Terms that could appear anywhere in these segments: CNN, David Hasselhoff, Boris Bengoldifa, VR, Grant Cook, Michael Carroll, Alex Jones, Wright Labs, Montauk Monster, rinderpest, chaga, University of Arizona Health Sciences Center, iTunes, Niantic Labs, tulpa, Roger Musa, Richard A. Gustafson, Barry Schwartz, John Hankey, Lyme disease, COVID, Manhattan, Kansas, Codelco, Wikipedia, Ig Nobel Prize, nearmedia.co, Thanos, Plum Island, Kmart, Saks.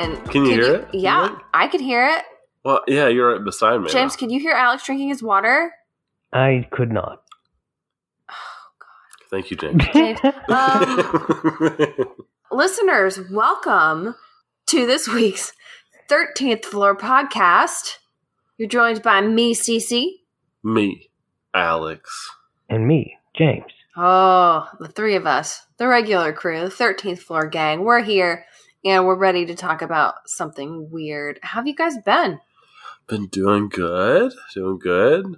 And can you hear it? Yeah, really? I can hear it. Well, yeah, you're right beside me. James, can you hear Alex drinking his water? I could not. Oh, God. Thank you, James. Listeners, welcome to this week's 13th Floor Podcast. You're joined by me, Cece. Me, Alex. And me, James. Oh, the three of us. The regular crew, the 13th Floor gang. We're here, and we're ready to talk about something weird. How have you guys been? Been doing good. Doing good.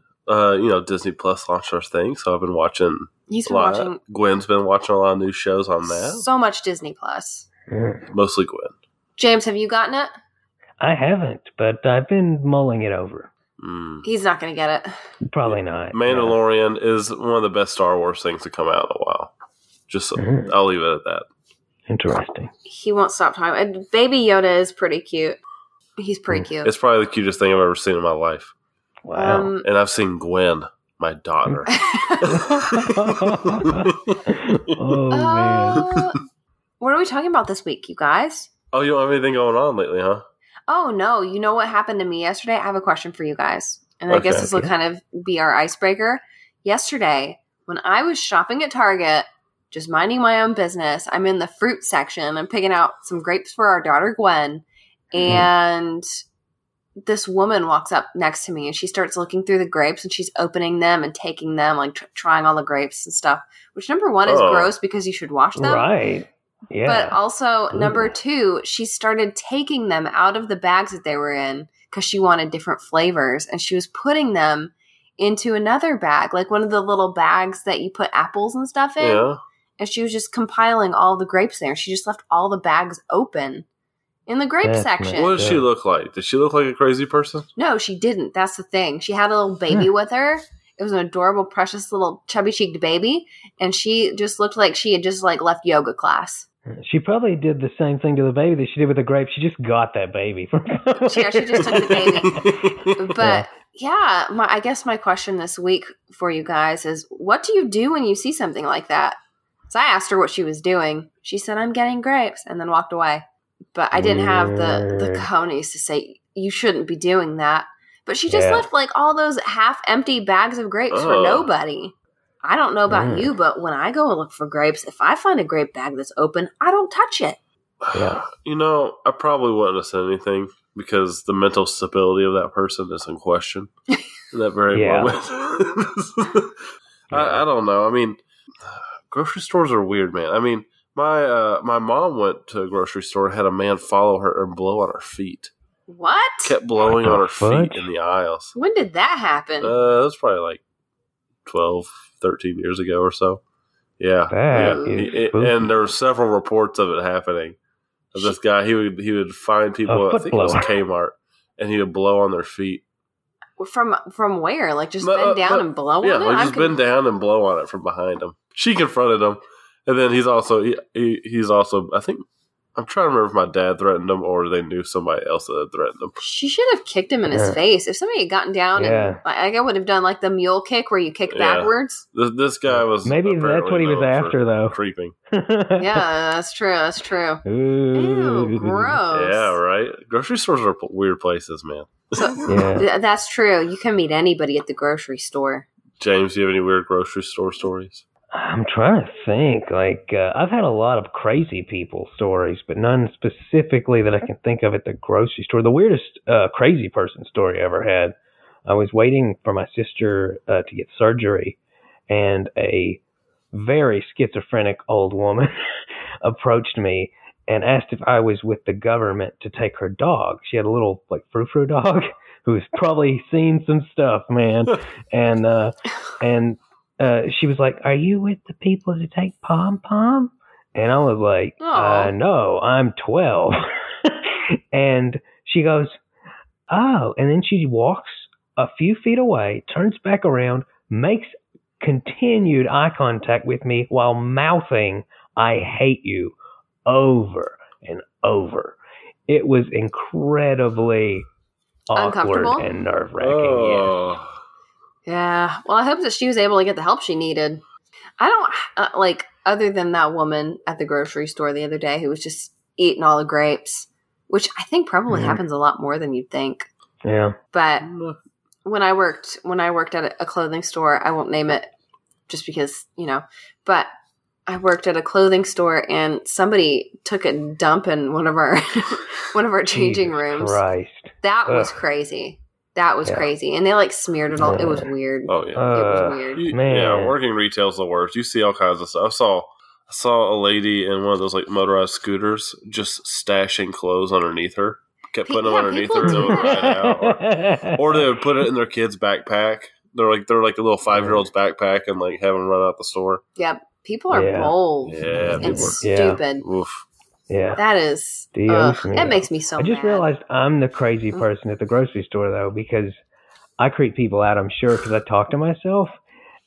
Disney Plus launched our thing, so I've been watching a lot. Gwen's been watching a lot of new shows on that. So much Disney Plus. Mm. Mostly Gwen. James, have you gotten it? I haven't, but I've been mulling it over. Mm. He's not going to get it. Probably not. Mandalorian is one of the best Star Wars things to come out in a while. I'll leave it at that. Interesting. He won't stop talking. And Baby Yoda is pretty cute. He's pretty cute. It's probably the cutest thing I've ever seen in my life. Wow. And I've seen Gwen, my daughter. Oh, man. What are we talking about this week, you guys? Oh, you don't have anything going on lately, huh? Oh, no. You know what happened to me yesterday? I have a question for you guys. And I guess this will kind of be our icebreaker. Yesterday, when I was shopping at Target, just minding my own business, I'm in the fruit section. I'm picking out some grapes for our daughter, Gwen. And this woman walks up next to me, and she starts looking through the grapes, and she's opening them and taking them, like trying all the grapes and stuff. Which, number one, is gross because you should wash them. Right. Yeah. But also, number two, she started taking them out of the bags that they were in because she wanted different flavors. And she was putting them into another bag, like one of the little bags that you put apples and stuff in. Yeah. And she was just compiling all the grapes there. She just left all the bags open in the grape section. Nice. What did she look like? Did she look like a crazy person? No, she didn't. That's the thing. She had a little baby with her. It was an adorable, precious little chubby-cheeked baby. And she just looked like she had just left yoga class. She probably did the same thing to the baby that she did with the grape. She just got that baby. Yeah, she just took the baby. But, I guess my question this week for you guys is, what do you do when you see something like that? So I asked her what she was doing. She said, I'm getting grapes, and then walked away. But I didn't have the cojones to say, you shouldn't be doing that. But she just left, all those half-empty bags of grapes for nobody. I don't know about you, but when I go and look for grapes, if I find a grape bag that's open, I don't touch it. Yeah. I probably wouldn't have said anything because the mental stability of that person is in question in that very moment. I don't know. I mean, grocery stores are weird, man. I mean, my mom went to a grocery store and had a man follow her and blow on her feet. What? Kept blowing on her feet in the aisles. When did that happen? It was probably 12, 13 years ago or so. Yeah. And there were several reports of it happening. Of this guy, he would find people, I think it was Kmart, and he would blow on their feet. From where? Just bend down and blow on it? Yeah, just bend down and blow on it from behind him. She confronted him. And then he's also, I think, I'm trying to remember if my dad threatened him or they knew somebody else that had threatened him. She should have kicked him in his face. If somebody had gotten down, and I would have done the mule kick where you kick backwards. This guy was maybe that's what he was after, though. Creeping. Yeah, that's true. That's true. Ooh. Ew, gross. Yeah, right. Grocery stores are weird places, man. That's true. You can meet anybody at the grocery store. James, do you have any weird grocery store stories? I'm trying to think. I've had a lot of crazy people stories, but none specifically that I can think of at the grocery store. The weirdest crazy person story I ever had, I was waiting for my sister to get surgery, and a very schizophrenic old woman approached me and asked if I was with the government to take her dog. She had a little, frou-frou dog who's probably seen some stuff, man. And she was like, are you with the people to take pom-pom? And I was like, no, I'm 12. And she goes, oh. And then she walks a few feet away, turns back around, makes continued eye contact with me while mouthing, I hate you, over and over. It was incredibly awkward and nerve-wracking. Oh. Yes. Yeah. Well, I hope that she was able to get the help she needed. I don't, other than that woman at the grocery store the other day who was just eating all the grapes. which I think probably happens a lot more than you'd think. Yeah. But when I worked at a clothing store, I won't name it just because, you know, but I worked at a clothing store and somebody took a dump in one of our changing rooms. Christ. That was crazy. That was crazy. And they like smeared it all. It was weird. Oh, yeah. It was weird. Man. Yeah, working retail's the worst. You see all kinds of stuff. I saw a lady in one of those like motorized scooters just stashing clothes underneath her. Kept putting them underneath her and they would ride out. Or they would put it in their kid's backpack. They're like a little 5-year-old's backpack and like have them run out the store. Yep. People are bold and stupid. Yeah. Oof. Yeah. That is, that makes me so mad. I just realized I'm the crazy person at the grocery store, though, because I creep people out, I'm sure, because I talk to myself.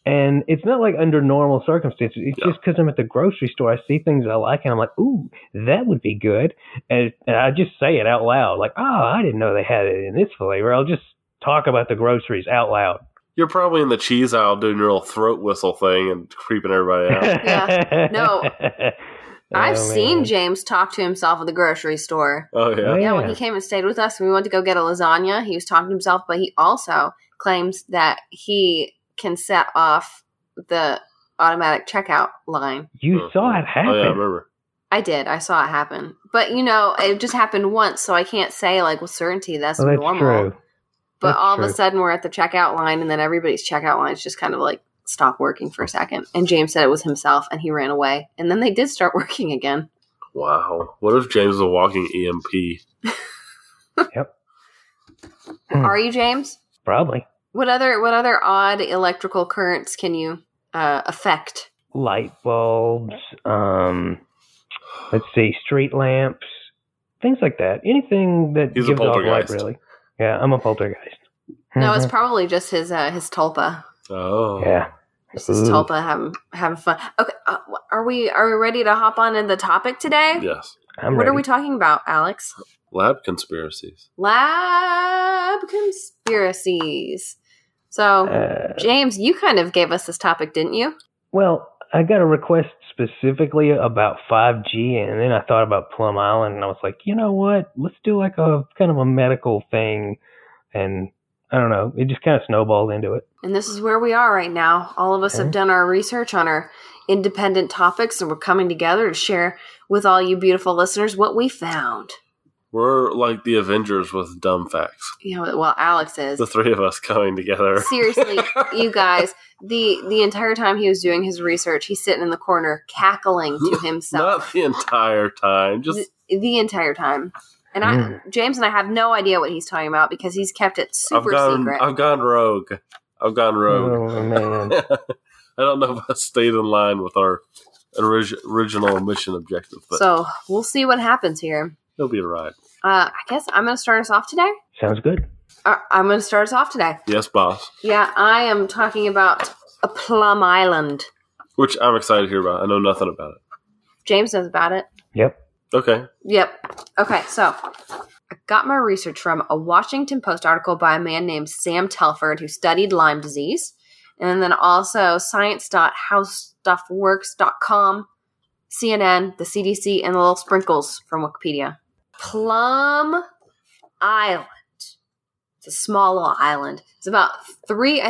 And it's not like under normal circumstances. It's just because I'm at the grocery store, I see things I like, and I'm like, ooh, that would be good. And I just say it out loud, like, oh, I didn't know they had it in this flavor. I'll just talk about the groceries out loud. You're probably in the cheese aisle doing your little throat whistle thing and creeping everybody out. Yeah. No. I've seen James talk to himself at the grocery store. Oh, yeah. Yeah, when he came and stayed with us and we went to go get a lasagna, he was talking to himself, but he also claims that he can set off the automatic checkout line. You saw it happen. Oh, yeah, I remember. I did. I saw it happen. But, you know, it just happened once, so I can't say, like, with certainty that's normal. True. But all of a sudden, we're at the checkout line, and then everybody's checkout lines just kind of like stop working for a second. And James said it was himself, and he ran away. And then they did start working again. Wow. What if James is a walking EMP? Yep. Are you James? Probably. What other odd electrical currents can you affect? Light bulbs. Let's see, street lamps, things like that. Anything that gives off light, really. Yeah, I'm a poltergeist. No, it's probably just his tulpa. Oh, yeah, it's his tulpa having fun. Okay, are we ready to hop on in the topic today? Yes, I'm ready. What are we talking about, Alex? Lab conspiracies. So, James, you kind of gave us this topic, didn't you? Well, I got a request specifically about 5G, and then I thought about Plum Island, and I was like, you know what? Let's do like a kind of a medical thing, and I don't know. It just kind of snowballed into it. And this is where we are right now. All of us have done our research on our independent topics, and we're coming together to share with all you beautiful listeners what we found. We're like the Avengers with dumb facts. Yeah, well, Alex is. The three of us coming together. Seriously, you guys, the entire time he was doing his research, he's sitting in the corner cackling to himself. Not the entire time. Just the entire time. And James and I have no idea what he's talking about because he's kept it super secret. I've gone rogue. Oh, man. I don't know if I stayed in line with our original mission objective. But so we'll see what happens here. It'll be all right. I guess I'm going to start us off today. Sounds good. I'm going to start us off today. Yes, boss. Yeah, I am talking about a Plum Island. Which I'm excited to hear about. I know nothing about it. James knows about it. Yep. Okay. Yep. Okay, so I got my research from a Washington Post article by a man named Sam Telford who studied Lyme disease. And then also science.howstuffworks.com, CNN, the CDC, and the little sprinkles from Wikipedia. Plum Island. It's a small little island. It's about 3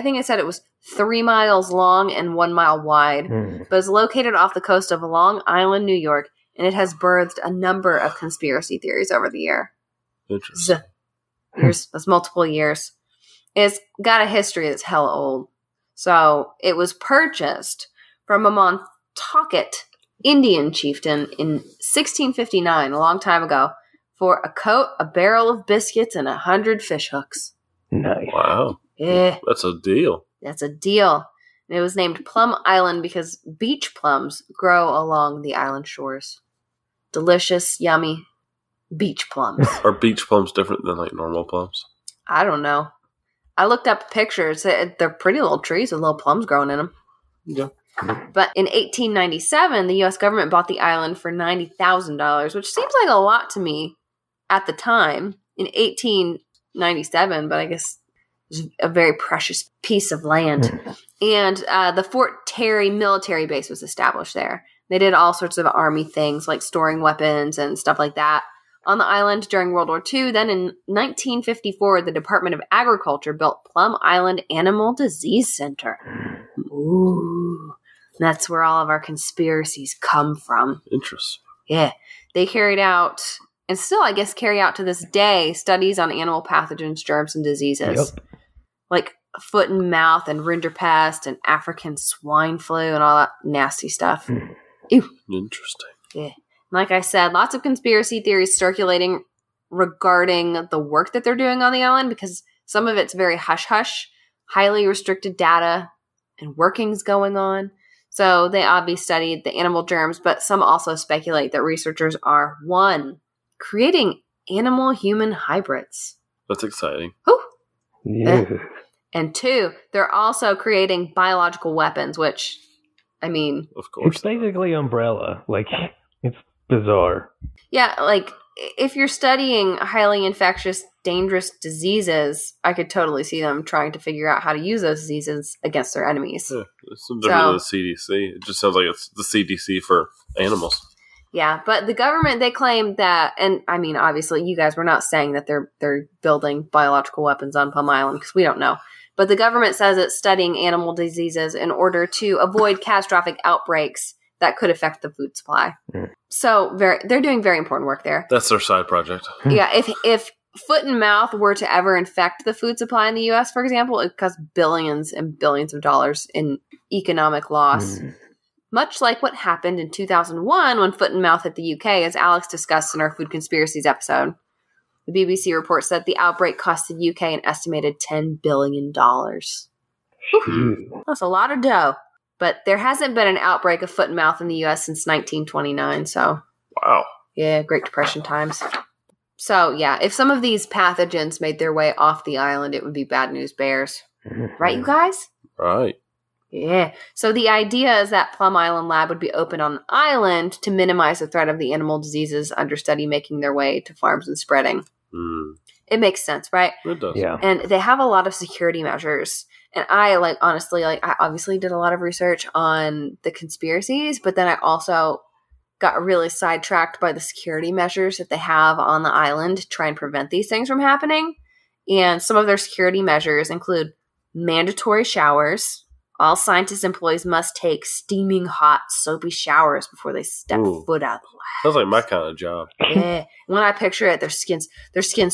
miles long and 1 mile wide, but it's located off the coast of Long Island, New York, and it has birthed a number of conspiracy theories over the year. Interesting. That's multiple years. It's got a history that's hella old. So it was purchased from a Montauket Indian chieftain in 1659, a long time ago, for a coat, a barrel of biscuits, and 100 fish hooks. Nice. Wow. Yeah. That's a deal. And it was named Plum Island because beach plums grow along the island shores. Delicious, yummy beach plums. Are beach plums different than like normal plums? I don't know. I looked up pictures. They're pretty little trees with little plums growing in them. Yeah. But in 1897, the U.S. government bought the island for $90,000, which seems like a lot to me at the time in 1897, but I guess it was a very precious piece of land. And the Fort Terry military base was established there. They did all sorts of army things like storing weapons and stuff like that. on the island during World War II. Then in 1954, the Department of Agriculture built Plum Island Animal Disease Center. Ooh. That's where all of our conspiracies come from. Interesting. Yeah. They carried out, and still, I guess, carry out to this day, studies on animal pathogens, germs, and diseases. Yep. Like foot and mouth and rinderpest and African swine flu and all that nasty stuff. Ew. Interesting. Yeah. Like I said, lots of conspiracy theories circulating regarding the work that they're doing on the island, because some of it's very hush-hush, highly restricted data and workings going on. So they obviously studied the animal germs, but some also speculate that researchers are, one, creating animal-human hybrids. That's exciting. Ooh. Yeah. And two, they're also creating biological weapons, which, I mean... Of course. It's basically Umbrella. Like, it's bizarre. Yeah, like, if you're studying highly infectious, dangerous diseases, I could totally see them trying to figure out how to use those diseases against their enemies. Yeah, it's similar to the CDC. It just sounds like it's the CDC for animals. Yeah, but the government, they claim that, and I mean, obviously, you guys were not saying that they're building biological weapons on Plum Island, because we don't know. But the government says it's studying animal diseases in order to avoid catastrophic outbreaks that could affect the food supply. Mm. So they're doing very important work there. That's their side project. Yeah, if foot and mouth were to ever infect the food supply in the U.S., for example, it would cost billions and billions of dollars in economic loss. Mm. Much like what happened in 2001 when foot and mouth hit the UK, as Alex discussed in our Food Conspiracies episode. The BBC reports that the outbreak cost the UK an estimated $10 billion. Whew, that's a lot of dough. But there hasn't been an outbreak of foot and mouth in the U.S. since 1929, so... Wow. Yeah, Great Depression times. So, yeah, if some of these pathogens made their way off the island, it would be bad news bears. Right, you guys? Right. Yeah. So the idea is that Plum Island Lab would be open on the island to minimize the threat of the animal diseases under study making their way to farms and spreading. Mm. It makes sense, right? It does. Yeah. And they have a lot of security measures. And I, like, honestly, like, I obviously did a lot of research on the conspiracies, but then I also got really sidetracked by the security measures that they have on the island to try and prevent these things from happening. And some of their security measures include mandatory showers. All scientist employees must take steaming hot, soapy showers before they step foot out of the lab. Sounds like my kind of job. Yeah. When I picture it, their skin's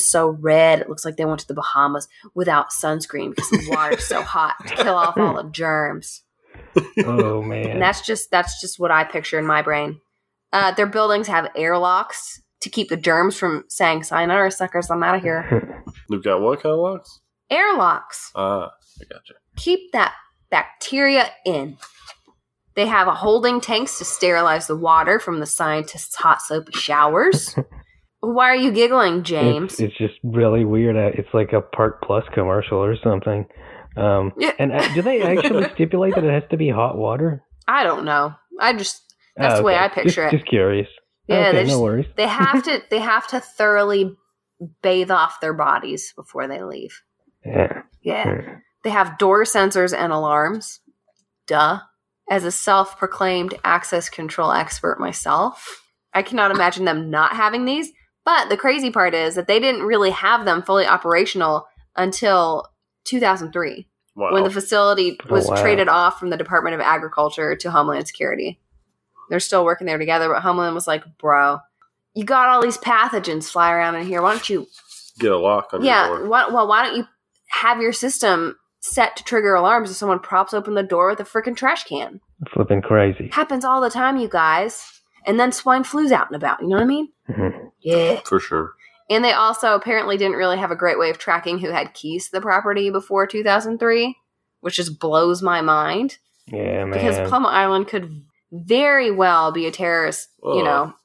so red, it looks like they went to the Bahamas without sunscreen because the water's so hot to kill off all the germs. Oh, man. And that's just what I picture in my brain. Their buildings have airlocks to keep the germs from saying, "Sayonara, suckers, I'm out of here." They've got what kind of locks? Airlocks. I gotcha. Keep that bacteria in. They have a holding tanks to sterilize the water from the scientists' hot soapy showers. Why are you giggling, James? It's just really weird. It's like a Park Plus commercial or something. Yeah. And do they actually stipulate that it has to be hot water? I don't know. That's the way I picture it. Just curious. Yeah, okay, no worries. They have to thoroughly bathe off their bodies before they leave. Yeah. They have door sensors and alarms. Duh. As a self-proclaimed access control expert myself, I cannot imagine them not having these. But the crazy part is that they didn't really have them fully operational until 2003, when the facility was traded off from the Department of Agriculture to Homeland Security. They're still working there together, but Homeland was like, "Bro, you got all these pathogens fly around in here. Why don't you get a lock on your door? Why don't you have your system set to trigger alarms if someone props open the door with a freaking trash can?" Flipping crazy. Happens all the time, you guys. And then swine flu's out and about. You know what I mean? Mm-hmm. Yeah, for sure. And they also apparently didn't really have a great way of tracking who had keys to the property before 2003, which just blows my mind. Yeah, man. Because Plum Island could very well be a terrorist, on a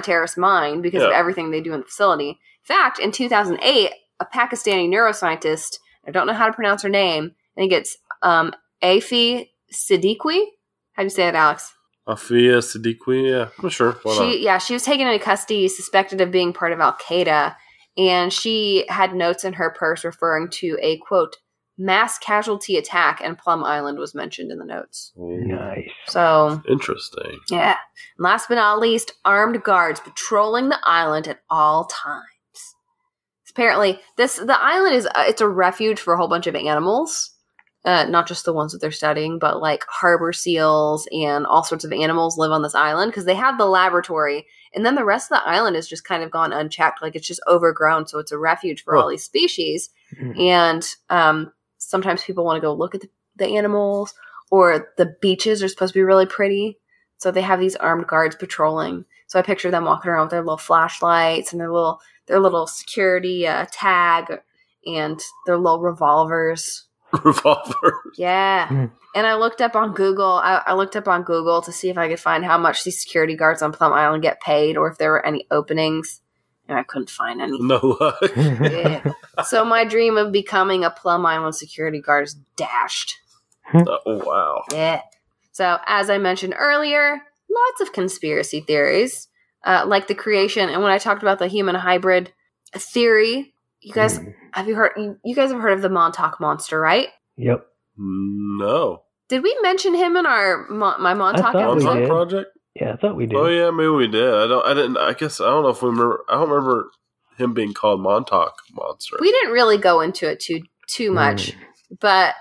terrorist mind because of everything they do in the facility. In fact, in 2008, a Pakistani neuroscientist, I don't know how to pronounce her name, I think it's Aafia Siddiqui. How do you say that, Alex? Aafia Siddiqui, yeah. I'm sure. She was taken into custody, suspected of being part of Al-Qaeda, and she had notes in her purse referring to a, quote, mass casualty attack, and Plum Island was mentioned in the notes. Nice. So interesting. Yeah. And last but not least, armed guards patrolling the island at all times. Apparently, the island is it's a refuge for a whole bunch of animals. Not just the ones that they're studying, but like harbor seals and all sorts of animals live on this island because they have the laboratory. And then the rest of the island is just kind of gone unchecked. Like it's just overgrown. So it's a refuge for all these species. Mm-hmm. And sometimes people want to go look at the animals, or the beaches are supposed to be really pretty. So they have these armed guards patrolling. So I picture them walking around with their little flashlights and their little security tag and their little revolvers. Yeah. Mm. And I looked up on Google. I looked up on Google to see if I could find how much these security guards on Plum Island get paid or if there were any openings. And I couldn't find any. No luck. Yeah. So my dream of becoming a Plum Island security guard is dashed. Oh, wow. Yeah. So as I mentioned earlier, lots of conspiracy theories, like the creation. And when I talked about the human hybrid theory, you guys... Have you heard? You guys have heard of the Montauk Monster, right? Yep. No. Did we mention him in our my Montauk episode? Project? Yeah, I thought we did. Oh yeah, maybe we did. I don't know if we remember. I don't remember him being called Montauk Monster. We didn't really go into it too much, but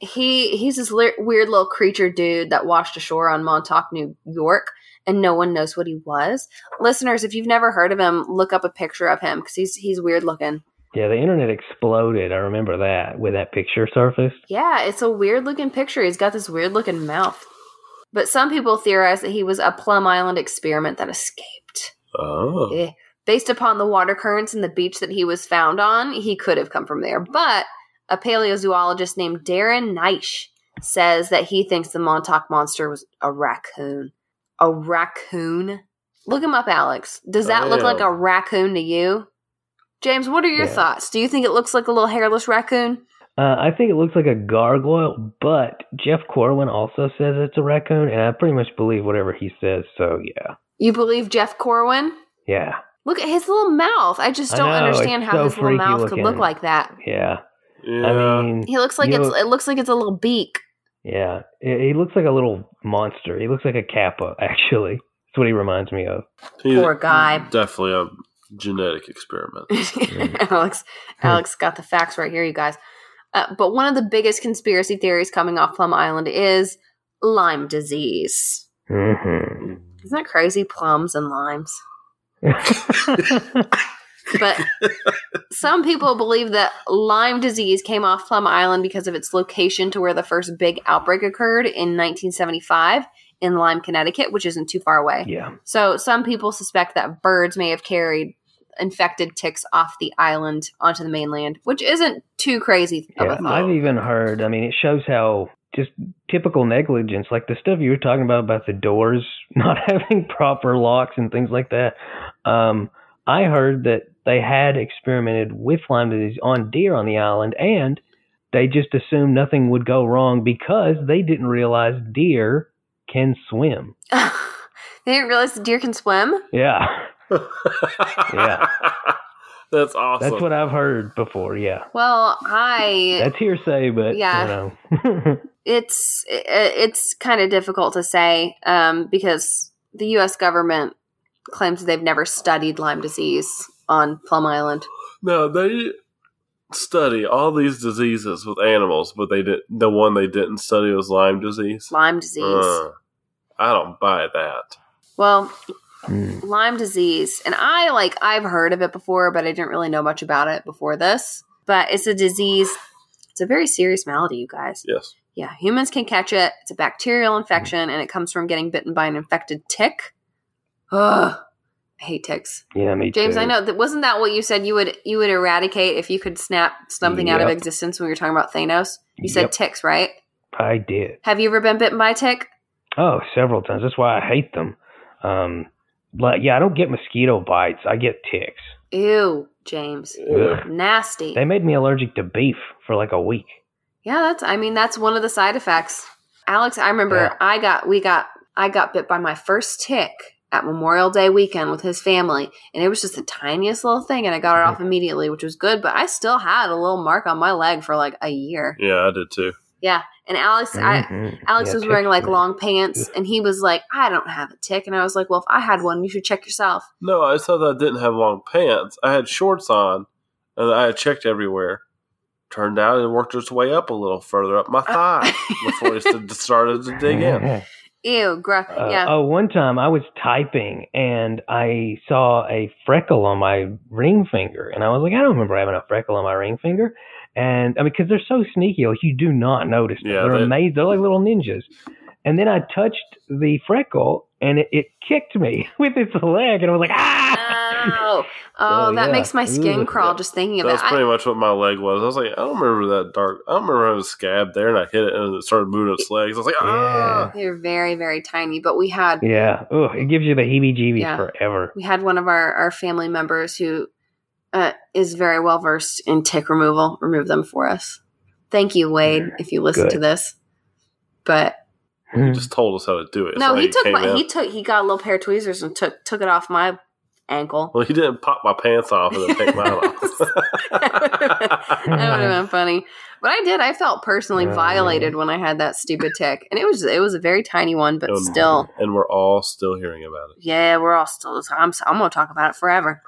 he's this weird little creature dude that washed ashore on Montauk, New York, and no one knows what he was. Listeners, if you've never heard of him, look up a picture of him because he's weird looking. Yeah, the internet exploded. I remember that when that picture surfaced. Yeah, it's a weird-looking picture. He's got this weird-looking mouth. But some people theorize that he was a Plum Island experiment that escaped. Oh. Yeah. Based upon the water currents and the beach that he was found on, he could have come from there. But a paleozoologist named Darren Naish says that he thinks the Montauk Monster was a raccoon. A raccoon? Look him up, Alex. Does that look like a raccoon to you? James, what are your thoughts? Do you think it looks like a little hairless raccoon? I think it looks like a gargoyle, but Jeff Corwin also says it's a raccoon, and I pretty much believe whatever he says, so yeah. You believe Jeff Corwin? Yeah. Look at his little mouth. I just don't understand how his little mouth could look like that. Yeah. I mean, he looks like it looks like it's a little beak. Yeah. He looks like a little monster. He looks like a kappa, actually. That's what he reminds me of. Poor guy. Definitely a genetic experiment. Alex got the facts right here, you guys. But one of the biggest conspiracy theories coming off Plum Island is Lyme disease. Mm-hmm. Isn't that crazy? Plums and limes. But some people believe that Lyme disease came off Plum Island because of its location to where the first big outbreak occurred in 1975. In Lyme, Connecticut, which isn't too far away. Yeah. So some people suspect that birds may have carried infected ticks off the island onto the mainland, which isn't too crazy of a thought. I've even heard, I mean, it shows how just typical negligence, like the stuff you were talking about the doors not having proper locks and things like that. I heard that they had experimented with Lyme disease on deer on the island, and they just assumed nothing would go wrong because they didn't realize deer can swim. They didn't realize the deer can swim? Yeah. Yeah. That's awesome. That's what I've heard before, yeah. Well, that's hearsay, but, you know. it's kind of difficult to say because the U.S. government claims they've never studied Lyme disease on Plum Island. No, they study all these diseases with animals, but the one they didn't study was Lyme disease. Lyme disease. I don't buy that. Well, Lyme disease, and I've heard of it before, but I didn't really know much about it before this. But it's a disease. It's a very serious malady, you guys. Yes. Yeah, humans can catch it. It's a bacterial infection, and it comes from getting bitten by an infected tick. Ugh. I hate ticks. Yeah, me too. James, I know. Wasn't that what you said you would eradicate if you could snap something out of existence when we were talking about Thanos? You said ticks, right? I did. Have you ever been bitten by a tick? Oh, several times. That's why I hate them. I don't get mosquito bites. I get ticks. Ew, James. Ugh. Nasty. They made me allergic to beef for like a week. Yeah, that's one of the side effects. Alex, I remember I got bit by my first tick at Memorial Day weekend with his family, and it was just the tiniest little thing, and I got it off immediately, which was good, but I still had a little mark on my leg for like a year. Yeah, I did too. Yeah, and Alex was wearing like long pants, and he was like, I don't have a tick, and I was like, well, if I had one, you should check yourself. No, I said I didn't have long pants. I had shorts on, and I had checked everywhere. Turned out it worked its way up a little further up my thigh before it started to dig in. Ew, gross. Yeah. Oh, one time I was typing and I saw a freckle on my ring finger. And I was like, I don't remember having a freckle on my ring finger. And I mean, because they're so sneaky, like, you do not notice them. Yeah, they're amazing. They're like little ninjas. And then I touched the freckle and it kicked me with its leg. And I was like, ah! Oh, that makes my skin crawl just thinking about it. That's pretty much what my leg was. I was like, I don't remember that dark. I don't remember having a scab there, and I hit it, and it started moving its legs. I was like, ah! They're very, very tiny, but we had... Yeah. Oh, it gives you the heebie-jeebies forever. We had one of our family members who is very well-versed in tick removal. Remove them for us. Thank you, Wade, if you listen to this. But... He just told us how to do it. No, he got a little pair of tweezers and took it off my ankle. Well, he didn't pop my pants off and then take mine off. That would have been funny. But I did. I felt personally violated when I had that stupid tick, and it was a very tiny one, but still. And we're all still hearing about it. Yeah, we're all still. I'm going to talk about it forever.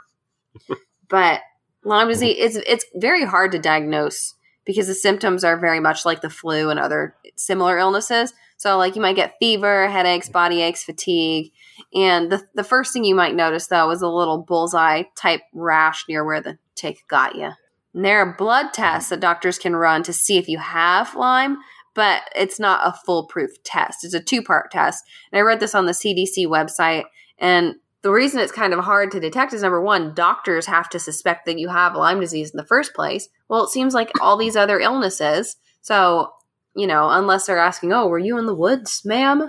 But Lyme disease, it's very hard to diagnose because the symptoms are very much like the flu and other similar illnesses. So, like, you might get fever, headaches, body aches, fatigue. And the first thing you might notice, though, is a little bullseye-type rash near where the tick got you. And there are blood tests that doctors can run to see if you have Lyme, but it's not a foolproof test. It's a two-part test. And I read this on the CDC website. And the reason it's kind of hard to detect is, number one, doctors have to suspect that you have Lyme disease in the first place. Well, it seems like all these other illnesses. So... You know, unless they're asking, oh, were you in the woods, ma'am?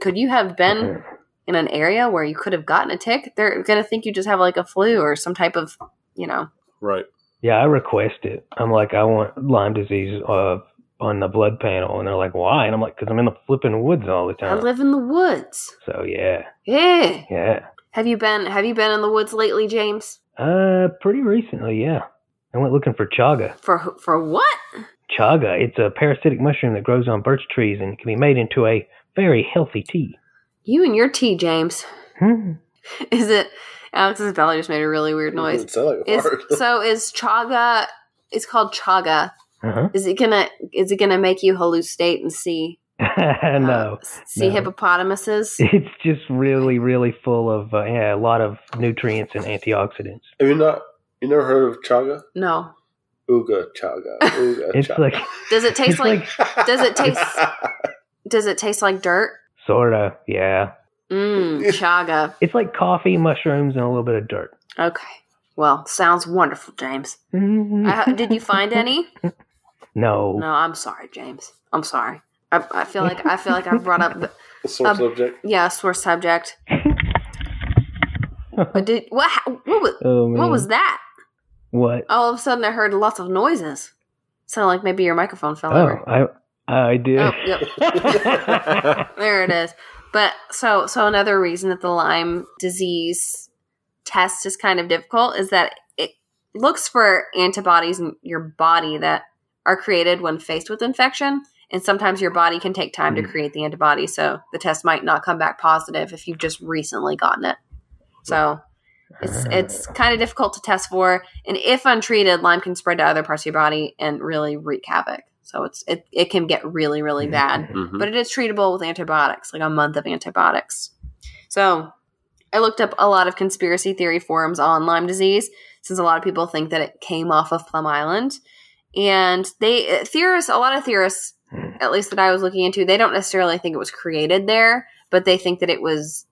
Could you have been in an area where you could have gotten a tick? They're going to think you just have like a flu or some type of, you know. Right. Yeah, I request it. I'm like, I want Lyme disease on the blood panel. And they're like, why? And I'm like, because I'm in the flipping woods all the time. I live in the woods. So, yeah. Yeah. Yeah. Have you been in the woods lately, James? Pretty recently, yeah. I went looking for chaga. For what? Chaga. It's a parasitic mushroom that grows on birch trees and can be made into a very healthy tea. You and your tea, James. Is it... Alex's belly just made a really weird noise. It sounded like a fart. So is chaga... It's called chaga. Uh-huh. Is it gonna make you hallucinate and see... No. Hippopotamuses? It's just really, really full of a lot of nutrients and antioxidants. Have you not... You never heard of chaga? No. Ooga chaga. Ooga it's chaga. Like, does it taste like? Does it taste like dirt? Sorta. Yeah. Chaga. It's like coffee, mushrooms, and a little bit of dirt. Okay. Well, sounds wonderful, James. Did you find any? No. No, I'm sorry, James. I'm sorry. I feel like I brought up a sore subject. Yeah, a sore subject. What was that? What? All of a sudden, I heard lots of noises. Sounded like maybe your microphone fell over. I did. Oh, yep. There it is. But so another reason that the Lyme disease test is kind of difficult is that it looks for antibodies in your body that are created when faced with infection, and sometimes your body can take time to create the antibody, so the test might not come back positive if you've just recently gotten it. So... It's kind of difficult to test for, and if untreated, Lyme can spread to other parts of your body and really wreak havoc. So it can get really, really bad, but it is treatable with antibiotics, like a month of antibiotics. So I looked up a lot of conspiracy theory forums on Lyme disease, since a lot of people think that it came off of Plum Island, and a lot of theorists, at least that I was looking into, they don't necessarily think it was created there, but they think that it was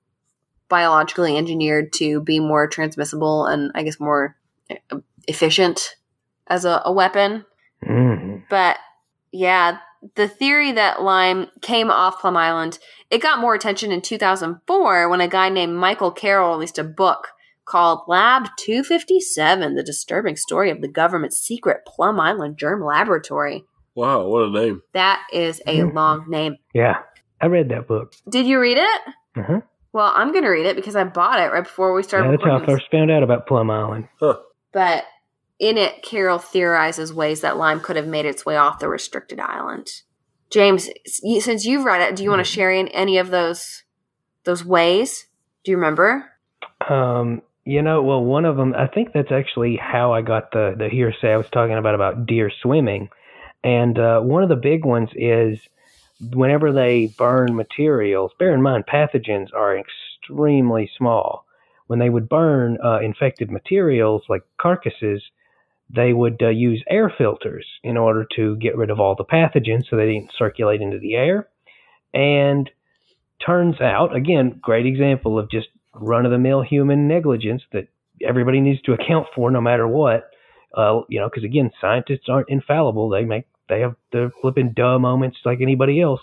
biologically engineered to be more transmissible and I guess more efficient as a weapon. But yeah, the theory that Lyme came off Plum Island, it got more attention in 2004 when a guy named Michael Carroll released a book called Lab 257, The Disturbing Story of the Government's Secret Plum Island Germ Laboratory. Wow, what a name. That is a long name. Yeah, I read that book. Did you read it? Uh-huh. Well, I'm going to read it because I bought it right before we started. Yeah, that's how I first found out about Plum Island. Huh. But in it, Carroll theorizes ways that Lyme could have made its way off the restricted island. James, since you've read it, do you want to share in any of those ways? Do you remember? Well, one of them, I think that's actually how I got the hearsay I was talking about deer swimming. And one of the big ones is whenever they burn materials, bear in mind, pathogens are extremely small. When they would burn infected materials like carcasses, they would use air filters in order to get rid of all the pathogens so they didn't circulate into the air. And turns out, again, great example of just run-of-the-mill human negligence that everybody needs to account for no matter what, because, again, scientists aren't infallible. They have the flipping duh moments like anybody else.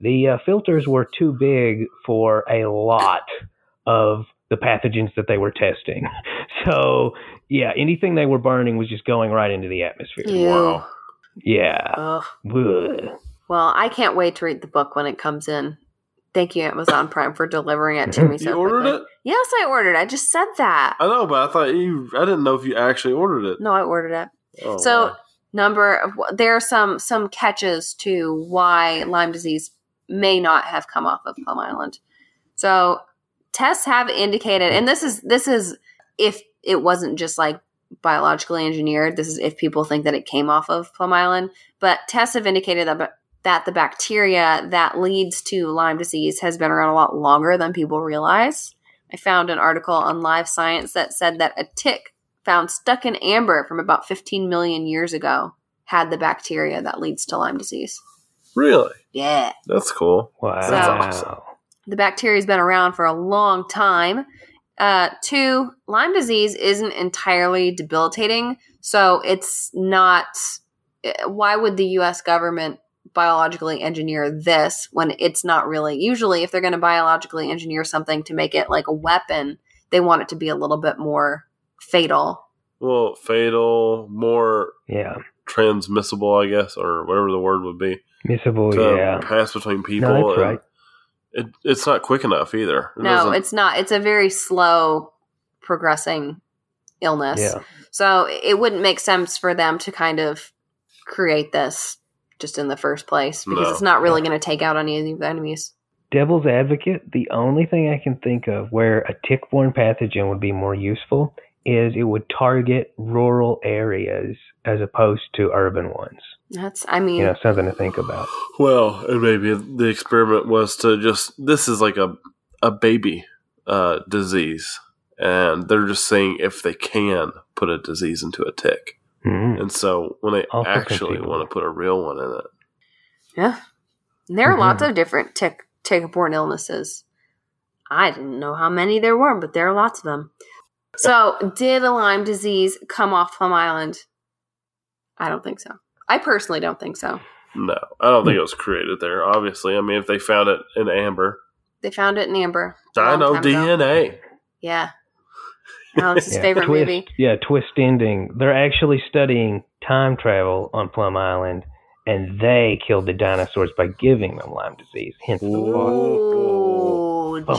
The filters were too big for a lot of the pathogens that they were testing. So, yeah, anything they were burning was just going right into the atmosphere. Ew. Wow. Yeah. Well, I can't wait to read the book when it comes in. Thank you, Amazon Prime, for delivering it to me. You ordered it? Yes, I ordered it. I just said that. I know, but I didn't know if you actually ordered it. No, I ordered it. Oh, so, wow. There are some catches to why Lyme disease may not have come off of Plum Island. So, tests have indicated, and this is if it wasn't just like biologically engineered. This is if people think that it came off of Plum Island, but tests have indicated that the bacteria that leads to Lyme disease has been around a lot longer than people realize. I found an article on Live Science that said that a tick found stuck in amber from about 15 million years ago had the bacteria that leads to Lyme disease. Really? Yeah. That's cool. Wow. That's awesome. The bacteria has been around for a long time. 2, Lyme disease isn't entirely debilitating, so it's not – why would the U.S. government biologically engineer this when it's not really – usually if they're going to biologically engineer something to make it like a weapon, they want it to be a little bit more fatal. Well, fatal, more transmissible, I guess, or whatever the word would be. Transmissible, yeah. Pass between people. No, that's right. It's not quick enough either. No, it's not. It's a very slow progressing illness. Yeah. So it wouldn't make sense for them to kind of create this just in the first place because it's not really going to take out any of the enemies. Devil's advocate, the only thing I can think of where a tick-borne pathogen would be more useful is it would target rural areas as opposed to urban ones. Something to think about. Well, and maybe the experiment was to this is like a baby disease, and they're just seeing if they can put a disease into a tick. Mm-hmm. And so when they also actually want to put a real one in it. Yeah. And there are lots of different tick-borne illnesses. I didn't know how many there were, but there are lots of them. So did Lyme disease come off Plum Island? I don't think so. I personally don't think so. No, I don't think it was created there, obviously. I mean, if they found it in amber. They found it in amber. Dino DNA. Ago. Yeah. Alex's favorite movie. Yeah, twist ending. They're actually studying time travel on Plum Island, and they killed the dinosaurs by giving them Lyme disease. Hence the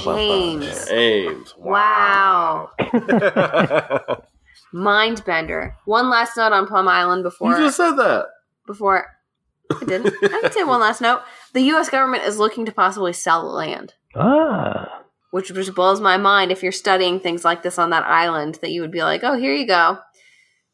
James. Wow. Mindbender. One last note on Plum Island before. You just said that. Before. I didn't. I didn't say one last note. The U.S. government is looking to possibly sell the land. Ah. Which just blows my mind. If you're studying things like this on that island, that you would be like, oh, here you go.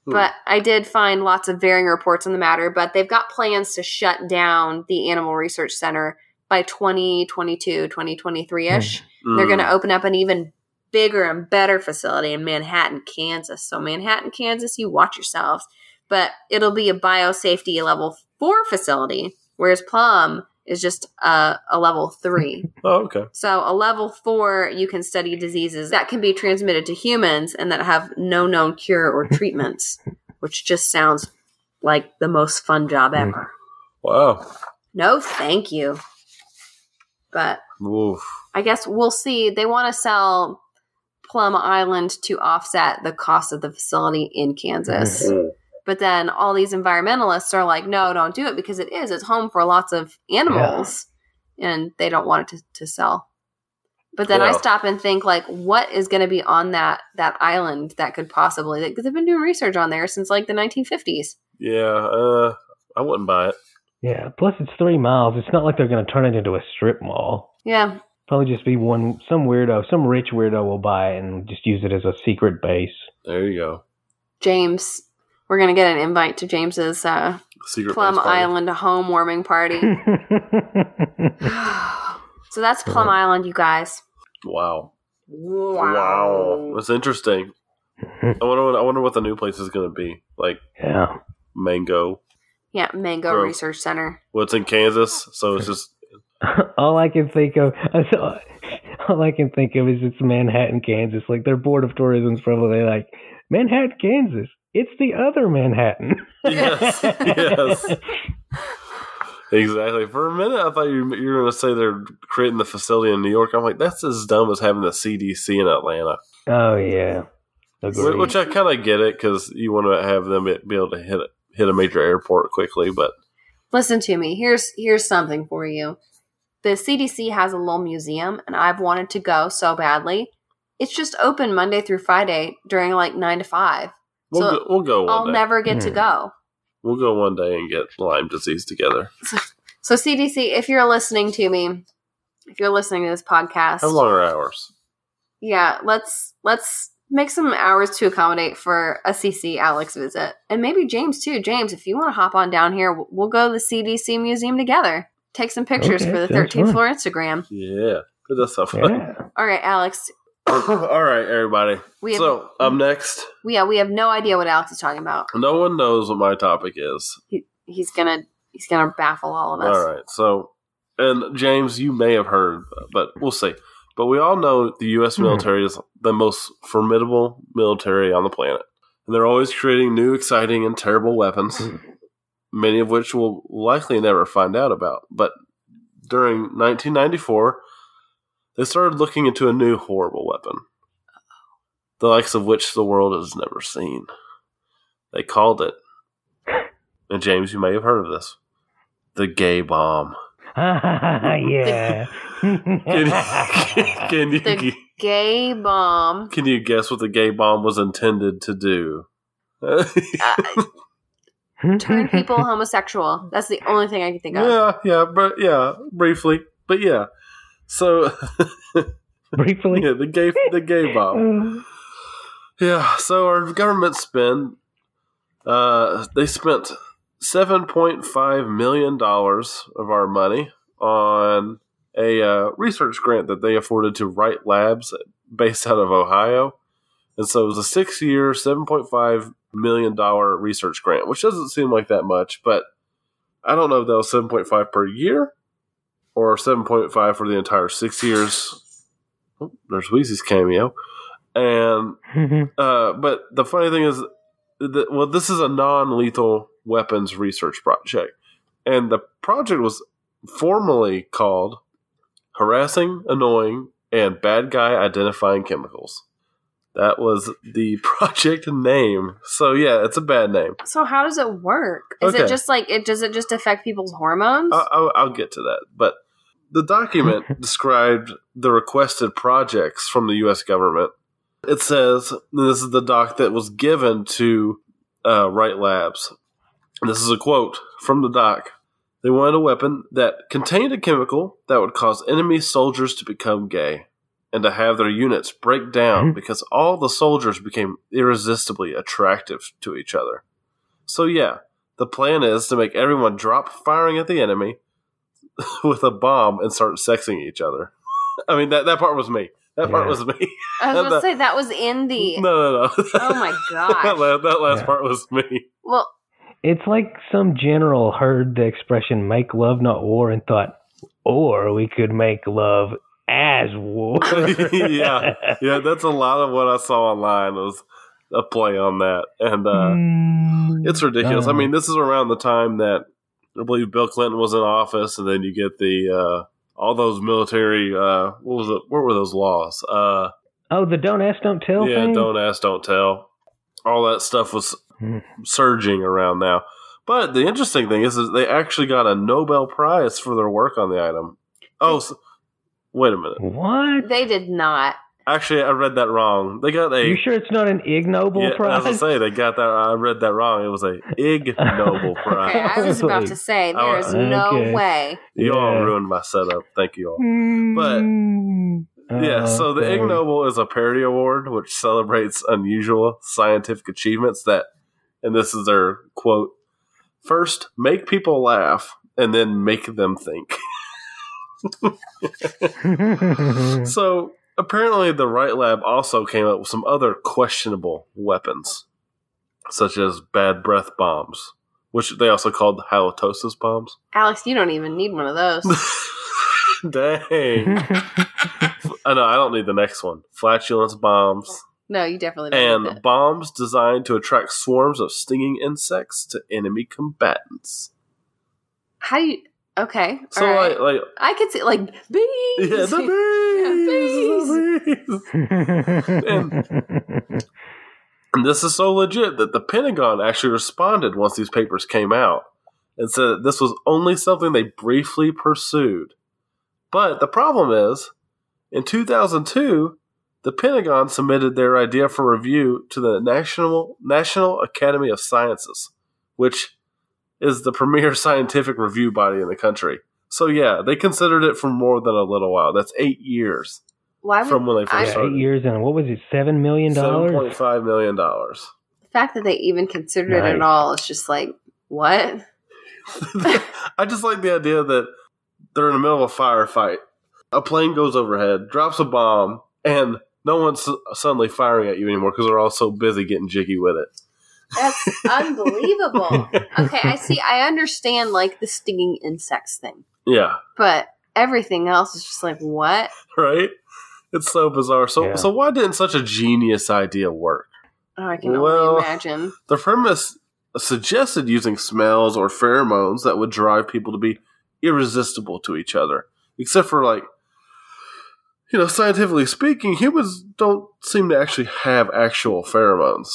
But I did find lots of varying reports on the matter, but they've got plans to shut down the Animal Research Center by 2022, 2023-ish. Mm. They're going to open up an even bigger and better facility in Manhattan, Kansas. So Manhattan, Kansas, you watch yourselves. But it'll be a biosafety level 4 facility, whereas Plum is just a level 3. Oh, okay. So a level 4, you can study diseases that can be transmitted to humans and that have no known cure or treatments, which just sounds like the most fun job ever. Wow. No, thank you. But oof. I guess we'll see. They want to sell Plum Island to offset the cost of the facility in Kansas. Mm-hmm. But then all these environmentalists are like, no, don't do it because it's home for lots of animals. Yeah. And they don't want it to sell. But then I stop and think, like, what is going to be on that island that could possibly, because they've been doing research on there since like the 1950s. Yeah, I wouldn't buy it. Yeah, plus it's 3 miles. It's not like they're going to turn it into a strip mall. Yeah. Probably just be some rich weirdo will buy it and just use it as a secret base. There you go. James, we're going to get an invite to James's secret Plum Island home warming party. So that's Plum Island, you guys. Wow. That's interesting. I wonder what the new place is going to be. Like, Mango. Yeah, Mango Research Center. Well, it's in Kansas, so it's just... All I can think of is it's Manhattan, Kansas. Like, they're board of tourism's probably like, Manhattan, Kansas. It's the other Manhattan. Yes. Exactly. For a minute, I thought you were going to say they're creating the facility in New York. I'm like, that's as dumb as having the CDC in Atlanta. Oh, yeah. Agreed. Which I kind of get it, because you want to have them be able to hit a major airport quickly, but... Listen to me. Here's something for you. The CDC has a little museum, and I've wanted to go so badly. It's just open Monday through Friday during like 9 to 5. We'll go. I'll never get to go. We'll go one day and get Lyme disease together. So CDC, if you're listening to this podcast, have longer hours. Yeah, let's make some hours to accommodate for a CC Alex visit. And maybe James, too. James, if you want to hop on down here, we'll go to the CDC Museum together. Take some pictures for the 13th Floor Instagram. Yeah. That's so fun. Yeah. All right, Alex. All right, everybody. I'm next. We have no idea what Alex is talking about. No one knows what my topic is. He's gonna baffle all of us. All right. So, and James, you may have heard, but we'll see. But we all know the U.S. military is the most formidable military on the planet. And they're always creating new, exciting, and terrible weapons, many of which we'll likely never find out about. But during 1994, they started looking into a new horrible weapon, the likes of which the world has never seen. They called it, and James, you may have heard of this, the gay bomb. Yeah. Can you gay bomb? Can you guess what the gay bomb was intended to do? Turn people homosexual. That's the only thing I can think of. Briefly, but yeah. So briefly, yeah, the gay bomb. Yeah. So our government spend, they spent $7.5 million of our money on a research grant that they afforded to Wright Labs based out of Ohio. And so it was a 6-year, $7.5 million research grant, which doesn't seem like that much, but I don't know if that was $7.5 per year or $7.5 for the entire 6 years. Oh, there's Weezy's cameo. And but the funny thing is, this is a non-lethal weapons research project, and the project was formerly called Harassing, Annoying, and Bad Guy Identifying Chemicals. That was the project name. So yeah, it's a bad name. So how does it work? Is it just like does it just affect people's hormones? I'll get to that, but the document described the requested projects from the U.S. government. It says, and this is the doc that was given to Wright Labs. This is a quote from the doc. They wanted a weapon that contained a chemical that would cause enemy soldiers to become gay and to have their units break down because all the soldiers became irresistibly attractive to each other. So yeah, the plan is to make everyone drop firing at the enemy with a bomb and start sexing each other. I mean, that part was me. That part was me. I was going to say, that was in the... No. Oh my god. That last part was me. Well... It's like some general heard the expression, make love, not war, and thought, or we could make love as war. Yeah, that's a lot of what I saw online was a play on that. And it's ridiculous. I mean, this is around the time that I believe Bill Clinton was in office, and then you get the all those military, what were those laws? The don't ask, don't tell thing? Yeah, don't ask, don't tell. All that stuff was... surging around now. But the interesting thing is they actually got a Nobel Prize for their work on the item. Oh, so Wait a minute. What? They did not. Actually, I read that wrong. They got a... You sure it's not an Ig Nobel Prize? I was going to say, they got that... I read that wrong. It was a Ig Nobel Prize. Okay, I was about to say, there is no way. You all ruined my setup. Thank you all. But, yeah, so the Ig Nobel is a parody award, which celebrates unusual scientific achievements that, and this is their quote, first, make people laugh, and then make them think. So... Apparently, the Wright Lab also came up with some other questionable weapons, such as bad breath bombs, which they also called halitosis bombs. Alex, you don't even need one of those. Dang. I know, I don't need the next one. Flatulence bombs. No, you definitely don't need that. And bombs designed to attract swarms of stinging insects to enemy combatants. How do you... Okay. So right. like I could see like bees. Yeah, the bees. Yeah, bees. And this is so legit that the Pentagon actually responded once these papers came out and said that this was only something they briefly pursued. But the problem is, in 2002, the Pentagon submitted their idea for review to the National Academy of Sciences, which is the premier scientific review body in the country. So, yeah, they considered it for more than a little while. That's 8 years from when they first started. 8 years, and what was it, $7 million? $7.5 million. The fact that they even considered it at all is just like, what? I just like the idea that they're in the middle of a firefight. A plane goes overhead, drops a bomb, and no one's suddenly firing at you anymore because they're all so busy getting jiggy with it. That's unbelievable. Okay, I see. I understand, like, the stinging insects thing. Yeah. But everything else is just like, what? Right? It's so bizarre. So why didn't such a genius idea work? Oh, I can only imagine. The premise suggested using smells or pheromones that would drive people to be irresistible to each other. Except for, like, you know, scientifically speaking, humans don't seem to actually have actual pheromones.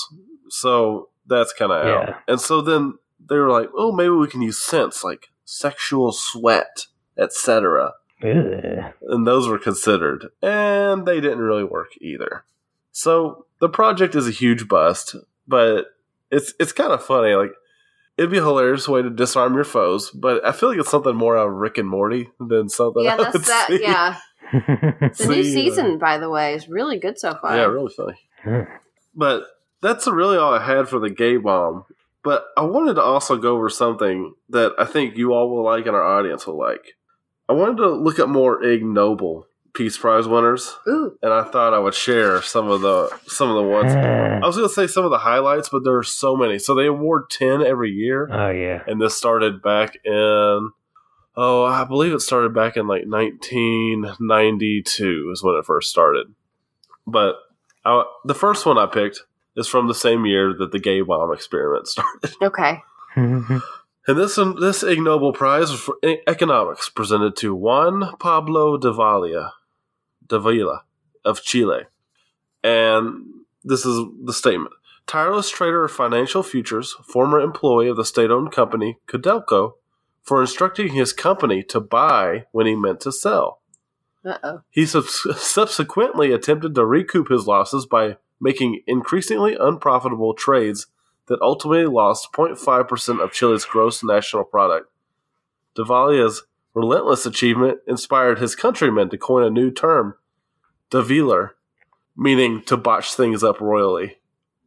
So... That's kind of out. And so then they were like, oh, maybe we can use scents like sexual sweat, etc. And those were considered. And they didn't really work either. So the project is a huge bust, but it's kind of funny. Like, it'd be a hilarious way to disarm your foes, but I feel like it's something more out of Rick and Morty than something else. Yeah. The new season, by the way, is really good so far. Yeah, really funny. But... That's really all I had for the gay bomb. But I wanted to also go over something that I think you all will like and our audience will like. I wanted to look at more Ig Nobel Peace Prize winners. Ooh. And I thought I would share some of the ones. I was going to say some of the highlights, but there are so many. So they award 10 every year. Oh, yeah. And this started back in... Oh, I believe it started back in like 1992 is when it first started. But the first one I picked... is from the same year that the gay bomb experiment started. Okay. And this Ig Nobel Prize for Economics presented to Juan Pablo Davila of Chile. And this is the statement. Tireless trader of financial futures, former employee of the state-owned company Codelco, for instructing his company to buy when he meant to sell. Uh-oh. He subsequently attempted to recoup his losses by making increasingly unprofitable trades that ultimately lost 0.5% of Chile's gross national product. Davila's relentless achievement inspired his countrymen to coin a new term, Davila, meaning to botch things up royally.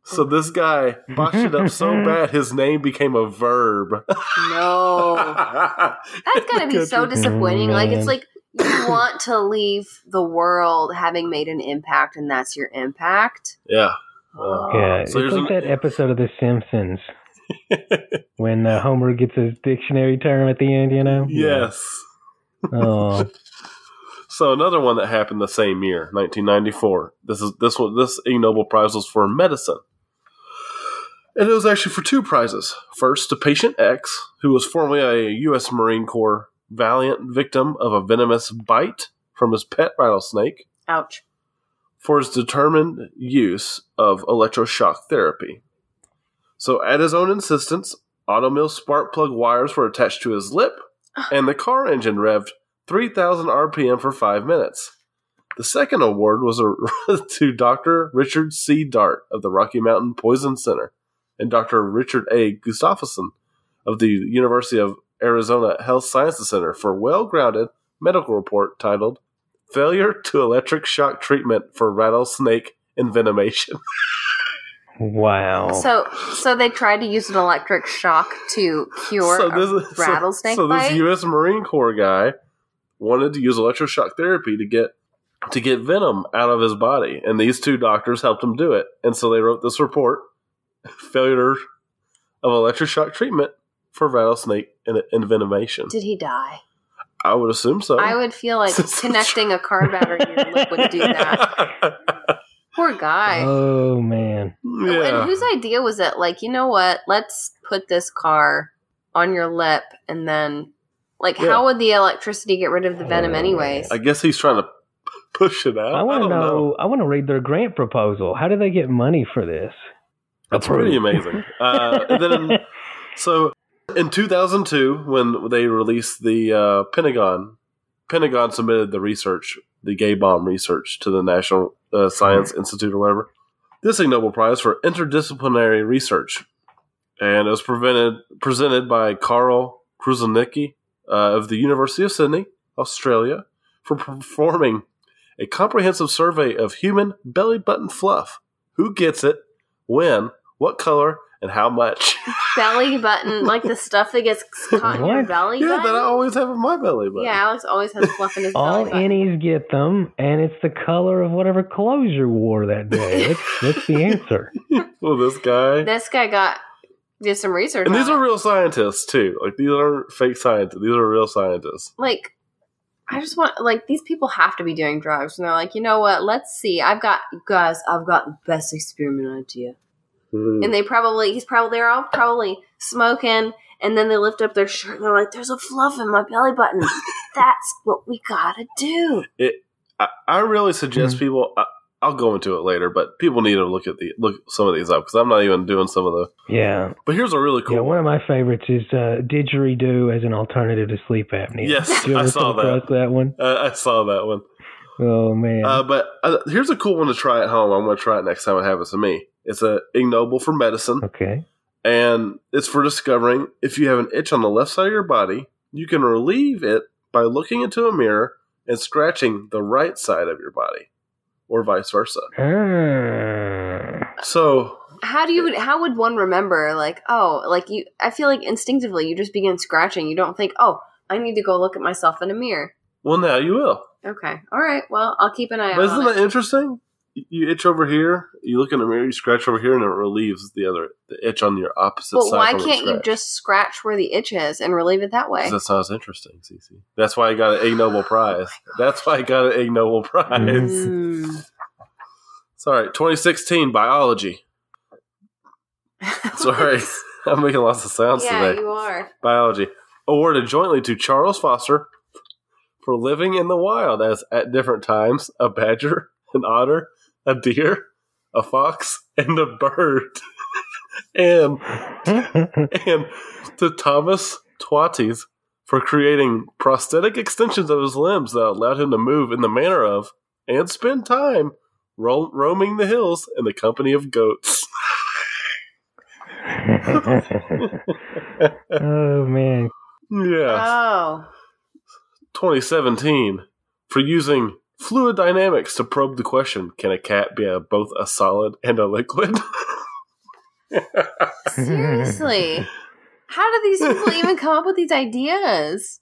So this guy botched it up so bad, his name became a verb. No. That's got to be so disappointing. Like, it's like, you want to leave the world having made an impact, and that's your impact. Yeah. Yeah. So it's like that episode of The Simpsons when Homer gets his dictionary term at the end, you know? Yes. Yeah. Oh. So another one that happened the same year, 1994. This Ig Nobel Prize was for medicine. And it was actually for two prizes. First, to patient X, who was formerly a U.S. Marine Corps valiant victim of a venomous bite from his pet rattlesnake. Ouch. For his determined use of electroshock therapy. So, at his own insistence, automill spark plug wires were attached to his lip, and the car engine revved 3,000 RPM for 5 minutes. The second award was to Dr. Richard C. Dart of the Rocky Mountain Poison Center and Dr. Richard A. Gustafson of the University of Arizona Health Sciences Center for well-grounded medical report titled Failure to Electric Shock Treatment for Rattlesnake Envenomation. Wow. So they tried to use an electric shock to cure rattlesnake bite? So this U.S. Marine Corps guy wanted to use electroshock therapy to get venom out of his body, and these two doctors helped him do it. And so they wrote this report, Failure of Electroshock Treatment for Rattlesnake Envenomation. Did he die? I would assume so. I would feel like connecting a car battery to your lip would do that. Poor guy. Oh, man. Yeah. And whose idea was it? Like, you know what? Let's put this car on your lip and then, like, how would the electricity get rid of the venom anyways? I guess he's trying to push it out. I want to know. I want to read their grant proposal. How do they get money for this? That's pretty amazing. In 2002, when they released the Pentagon submitted the research, the gay bomb research, to the National Science Institute or whatever. This Ig Nobel Prize for interdisciplinary research, and it was presented by Carl Kruszelnicki of the University of Sydney, Australia, for performing a comprehensive survey of human belly button fluff. Who gets it? When? What color? And how much? Belly button, like the stuff that gets caught in your belly button? Yeah, that I always have in my belly button. Yeah, Alex always has fluff in his belly button. All innies get them, and it's the color of whatever clothes you wore that day. That's the answer. Well, this guy did some research. And these are real scientists, too. Like, these aren't fake scientists. These are real scientists. Like, I just want, like, these people have to be doing drugs. And they're like, you know what? Let's see. I've got the best experiment idea. And they're all probably smoking, and then they lift up their shirt and they're like, there's a fluff in my belly button. That's what we gotta do. I really suggest people, I'll go into it later, but people need to look some of these up, because I'm not even doing some of the... Yeah. But here's a really cool one. One of my favorites is didgeridoo as an alternative to sleep apnea. Yes, I saw that one. I saw that one. Oh, man. But here's a cool one to try at home. I'm going to try it next time it happens to me. It's an Ig Nobel for medicine. Okay. And it's for discovering if you have an itch on the left side of your body, you can relieve it by looking into a mirror and scratching the right side of your body, or vice versa. So how would one remember? Like, I feel like instinctively you just begin scratching. You don't think, oh, I need to go look at myself in a mirror. Well, now you will. Okay. All right. Well, I'll keep an eye out. But isn't that interesting? You itch over here, you look in the mirror, you scratch over here, and it relieves the itch on your opposite side. But why can't you just scratch where the itch is and relieve it that way? Because that sounds interesting, Cece. That's why I got an Ig Nobel Prize. Mm. Sorry, 2016, biology. Sorry, I'm making lots of sounds today. Yeah, you are. Biology. Awarded jointly to Charles Foster for living in the wild as, at different times, a badger, an otter, a deer, a fox, and a bird. and to Thomas Twaties for creating prosthetic extensions of his limbs that allowed him to move in the manner of and spend time roaming the hills in the company of goats. Oh, man. Yeah. Oh. 2017 for using fluid dynamics to probe the question, can a cat be both a solid and a liquid? Seriously. How do these people even come up with these ideas?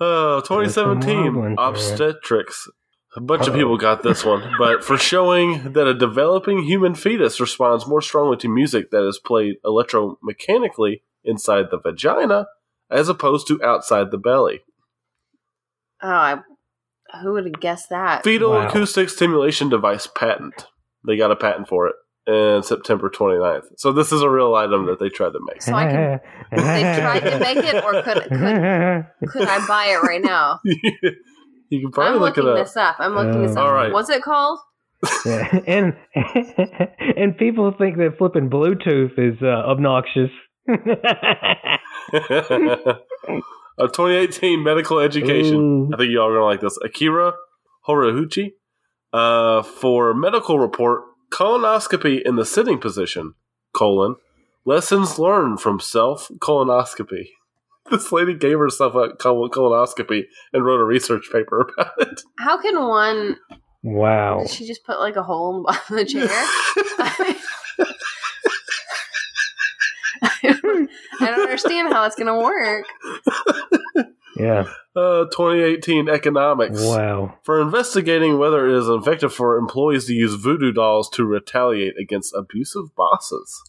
2017, obstetrics. A bunch of people got this one, but for showing that a developing human fetus responds more strongly to music that is played electromechanically inside the vagina as opposed to outside the belly. Oh, who would have guessed that? Fetal acoustic stimulation device patent. They got a patent for it in September 29th. So this is a real item that they tried to make. So I can, they tried to make it, or could I buy it right now? You can probably look it up. I'm looking this up. All right. What's it called? Yeah. And people think that flipping Bluetooth is obnoxious. of 2018 medical education. I think y'all are going to like this. Akira Horihuchi for medical report, colonoscopy in the sitting position, lessons learned from self-colonoscopy. This lady gave herself a colonoscopy and wrote a research paper about it. How can one... Wow. Did she just put like a hole in the bottom of the chair? I don't understand how it's going to work. Yeah. 2018 economics. Wow. For investigating whether it is effective for employees to use voodoo dolls to retaliate against abusive bosses.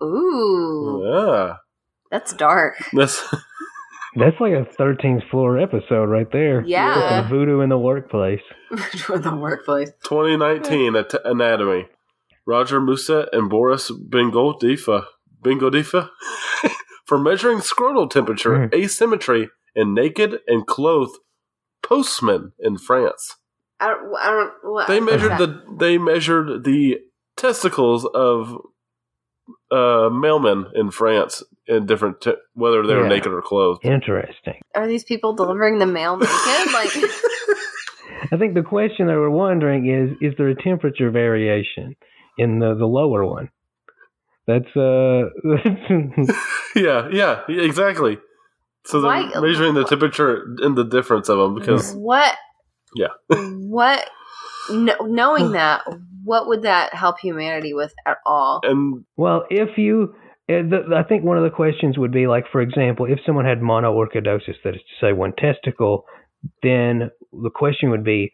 Ooh. Yeah. That's dark. That's like a 13th Floor episode right there. Yeah. Voodoo in the workplace. Voodoo in the workplace. 2019 anatomy. Roger Musa and Boris Bengoldifa for measuring scrotal temperature, asymmetry, and naked and clothed postmen in France. They measured the testicles of mailmen in France in different whether they were naked or clothed. Interesting. Are these people delivering the mail naked? Like, I think the question they were wondering is there a temperature variation in the lower one? Yeah, exactly. So they're measuring the temperature and the difference of them because knowing that, what would that help humanity with at all? And well, I think one of the questions would be like, for example, if someone had monoorchidosis, that is to say one testicle, then the question would be,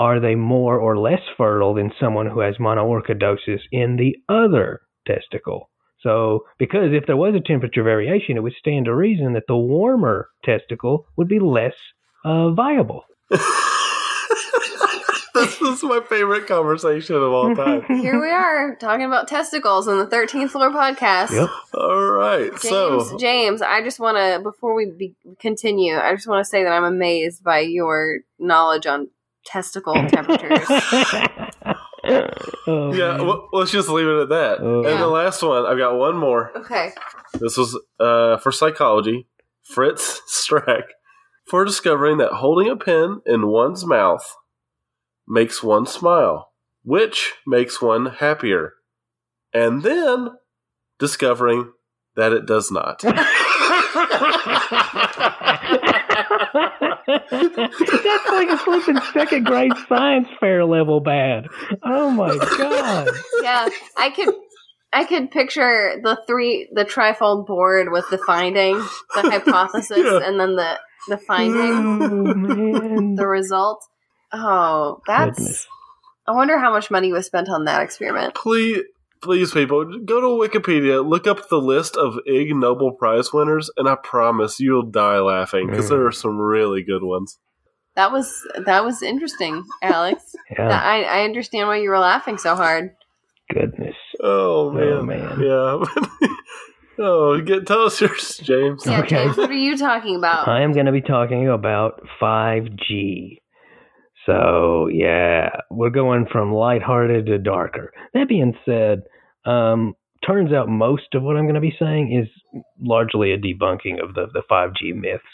are they more or less fertile than someone who has monoorchidosis in the other testicle? So, because if there was a temperature variation, it would stand to reason that the warmer testicle would be less viable. This is my favorite conversation of all time. Here we are talking about testicles on the 13th Floor Podcast. Yep. All right. James, I just want to, before we continue, I just want to say that I'm amazed by your knowledge on testicle temperatures. Let's just leave it at that. The last one, I've got one more. Okay. This was for psychology. Fritz Strack for discovering that holding a pen in one's mouth makes one smile, which makes one happier. And then discovering that it does not. That's like a flipping second grade science fair level bad. Oh my god. Yeah, I could picture the trifold board with the finding, the hypothesis, and then the finding, the result. Oh, that's... Goodness. I wonder how much money was spent on that experiment. Please, people, go to Wikipedia, look up the list of Ig Nobel Prize winners, and I promise you'll die laughing, because there are some really good ones. That was interesting, Alex. I understand why you were laughing so hard. Goodness. Oh, man. Yeah. Tell us yours, James. Yeah, okay. James, what are you talking about? I am going to be talking about 5G. So, yeah, we're going from lighthearted to darker. That being said, turns out most of what I'm going to be saying is largely a debunking of the 5G myths.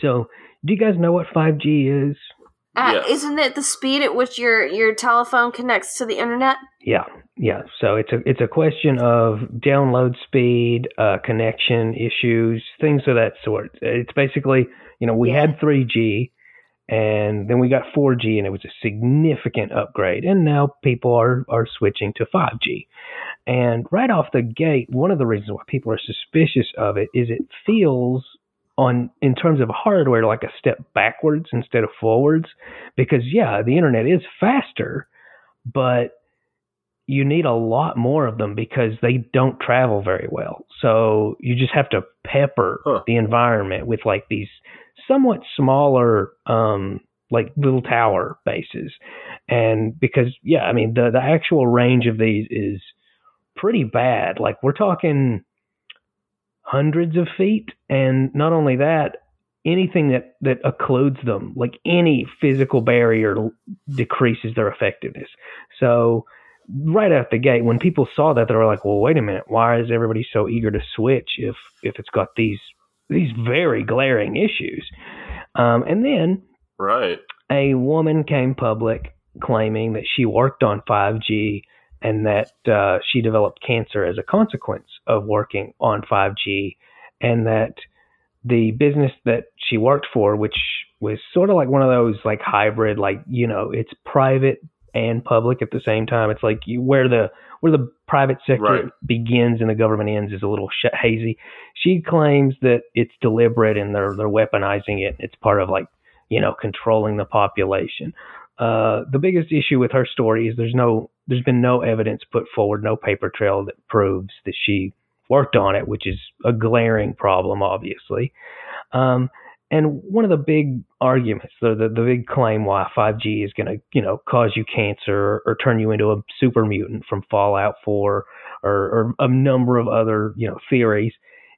So, do you guys know what 5G is? Yes. Isn't it the speed at which your telephone connects to the internet? Yeah. So it's a question of download speed, connection issues, things of that sort. It's basically, we had 3G. And then we got 4G, and it was a significant upgrade. And now people are switching to 5G. And right off the gate, one of the reasons why people are suspicious of it is it feels, in terms of hardware, like a step backwards instead of forwards. Because, the internet is faster, but you need a lot more of them because they don't travel very well. So you just have to pepper the environment with, like, these somewhat smaller, like little tower bases. And because, the actual range of these is pretty bad. Like, we're talking hundreds of feet. And not only that, anything that occludes them, like any physical barrier, decreases their effectiveness. So right out the gate, when people saw that, they were like, well, wait a minute. Why is everybody so eager to switch if it's got these these very glaring issues. And then a woman came public claiming that she worked on 5G and that she developed cancer as a consequence of working on 5G, and that the business that she worked for, which was sort of like one of those like hybrid, like, you know, it's private and public at the same time. It's like where the private sector begins and the government ends is a little hazy. She claims that it's deliberate and they're weaponizing it. It's part of like, you know, controlling the population. The biggest issue with her story is there's been no evidence put forward, no paper trail that proves that she worked on it, which is a glaring problem, obviously. And one of the big arguments, the big claim why 5G is going to, you know, cause you cancer or turn you into a super mutant from Fallout 4 or a number of other, you know, theories,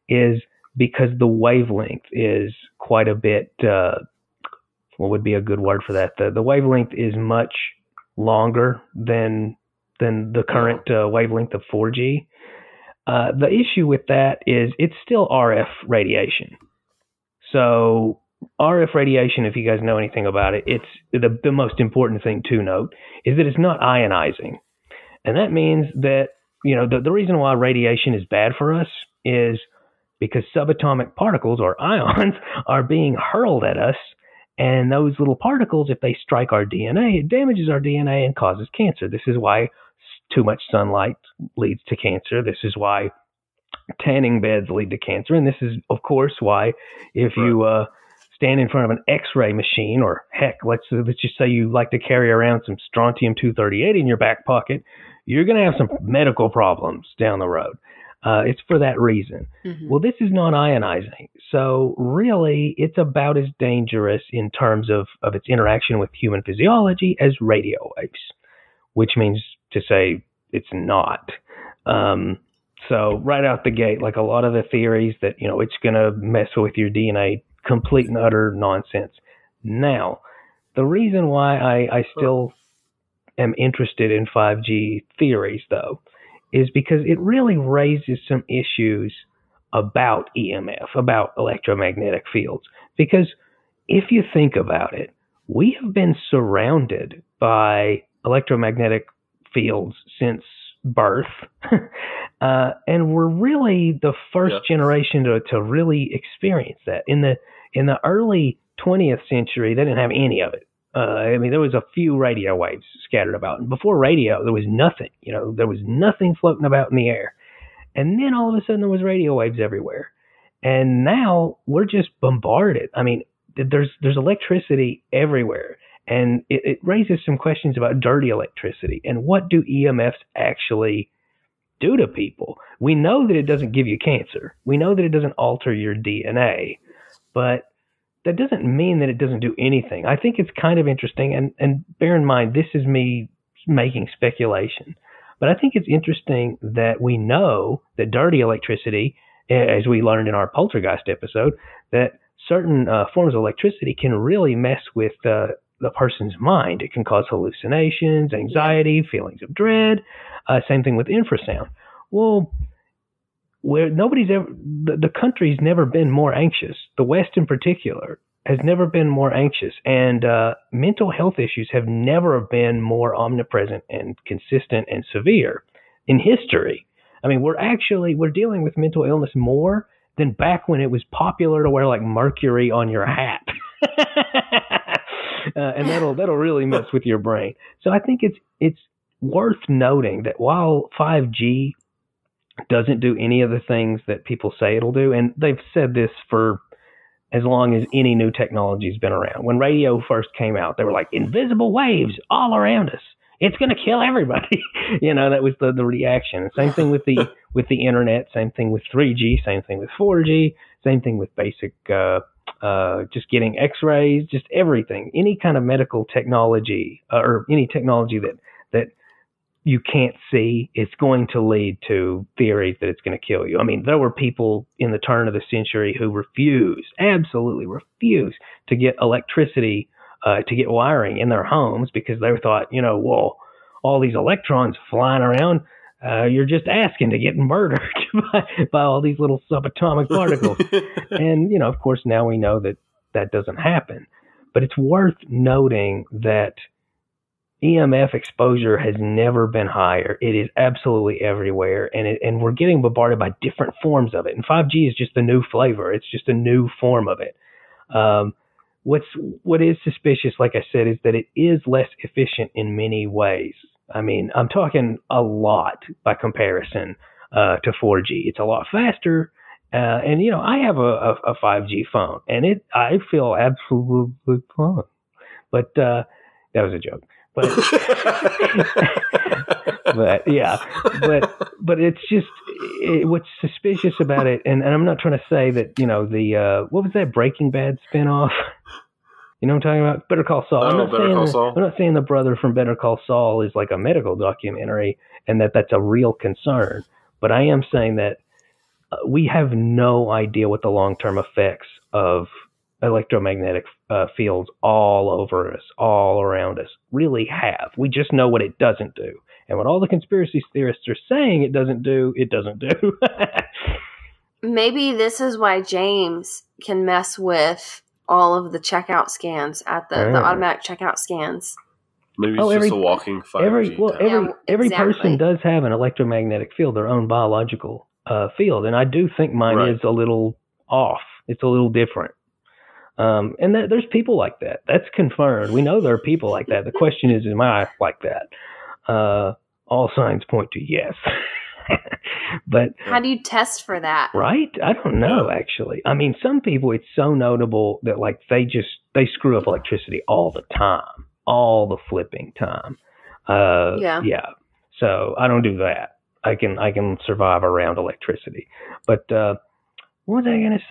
is because the wavelength is quite a bit, what would be a good word for that? The wavelength is much longer than the current wavelength of 4G. The issue with that is it's still RF radiation. So RF radiation, if you guys know anything about it, it's the most important thing to note is that it's not ionizing. And that means that, you know, the reason why radiation is bad for us is because subatomic particles or ions are being hurled at us. And those little particles, if they strike our DNA, it damages our DNA and causes cancer. This is why too much sunlight leads to cancer. This is why tanning beds lead to cancer. And this is, of course, why if you stand in front of an X-ray machine, or heck, let's just say you like to carry around some strontium-238 in your back pocket, you're going to have some medical problems down the road. It's for that reason. Mm-hmm. Well, this is non-ionizing. So really, it's about as dangerous in terms of its interaction with human physiology as radio waves, which means to say it's not. So right out the gate, like a lot of the theories that, you know, it's going to mess with your DNA, complete and utter nonsense. Now, the reason why I still am interested in 5G theories, though, is because it really raises some issues about EMF, about electromagnetic fields. Because if you think about it, we have been surrounded by electromagnetic fields since birth. And we're really the first generation to really experience that. In the early 20th century, they didn't have any of it. I mean, there was a few radio waves scattered about. And before radio, there was nothing. You know, there was nothing floating about in the air. And then all of a sudden, there was radio waves everywhere. And now we're just bombarded. I mean, there's electricity everywhere. And it raises some questions about dirty electricity and what do EMFs actually do to people? We know that it doesn't give you cancer. We know that it doesn't alter your DNA, but that doesn't mean that it doesn't do anything. I think it's kind of interesting. And bear in mind, this is me making speculation, but I think it's interesting that we know that dirty electricity, as we learned in our poltergeist episode, that certain forms of electricity can really mess with the person's mind. It can cause hallucinations, anxiety, feelings of dread. Same thing with infrasound. Well, where nobody's ever, the country's never been more anxious. The West in particular has never been more anxious, and mental health issues have never been more omnipresent and consistent and severe in history. I mean, we're dealing with mental illness more than back when it was popular to wear like mercury on your hat. And that'll really mess with your brain. So I think it's worth noting that while 5G doesn't do any of the things that people say it'll do, and they've said this for as long as any new technology's been around. When radio first came out, they were like, invisible waves all around us. It's going to kill everybody. You know, that was the reaction. Same thing with the internet, same thing with 3G, same thing with 4G, same thing with basic just getting x-rays, just everything, any kind of medical technology or any technology that you can't see, it's going to lead to theories that it's going to kill you. I mean, there were people in the turn of the century who absolutely refused to get electricity, to get wiring in their homes because they thought, you know, well, all these electrons flying around, You're just asking to get murdered by all these little subatomic particles. And, you know, of course, now we know that that doesn't happen. But it's worth noting that EMF exposure has never been higher. It is absolutely everywhere, and we're getting bombarded by different forms of it. And 5G is just a new flavor. It's just a new form of it. What is suspicious, like I said, is that it is less efficient in many ways. I mean, I'm talking a lot by comparison to 4G. It's a lot faster. And, you know, I have a 5G phone, and I feel absolutely fine. But that was a joke. But, but it's just what's suspicious about it. And I'm not trying to say that, you know, the what was that Breaking Bad spinoff? You know what I'm talking about? Better Call Saul. I'm not saying the brother from Better Call Saul is like a medical documentary and that's a real concern. But I am saying that we have no idea what the long-term effects of electromagnetic fields all over us, all around us, really have. We just know what it doesn't do. And what all the conspiracy theorists are saying it doesn't do, it doesn't do. Maybe this is why James can mess with all of the checkout scans at the automatic checkout scans. Maybe it's just a walking 5G. Every person does have an electromagnetic field, their own biological field. And I do think mine is a little off. It's a little different. And there's people like that. That's confirmed. We know there are people like that. The question is, am I like that? All signs point to yes. But how do you test for that? Right? I don't know, actually. I mean, some people, it's so notable that like they screw up electricity all the time, all the flipping time. Yeah. So I don't do that. I can survive around electricity, but, what was I going to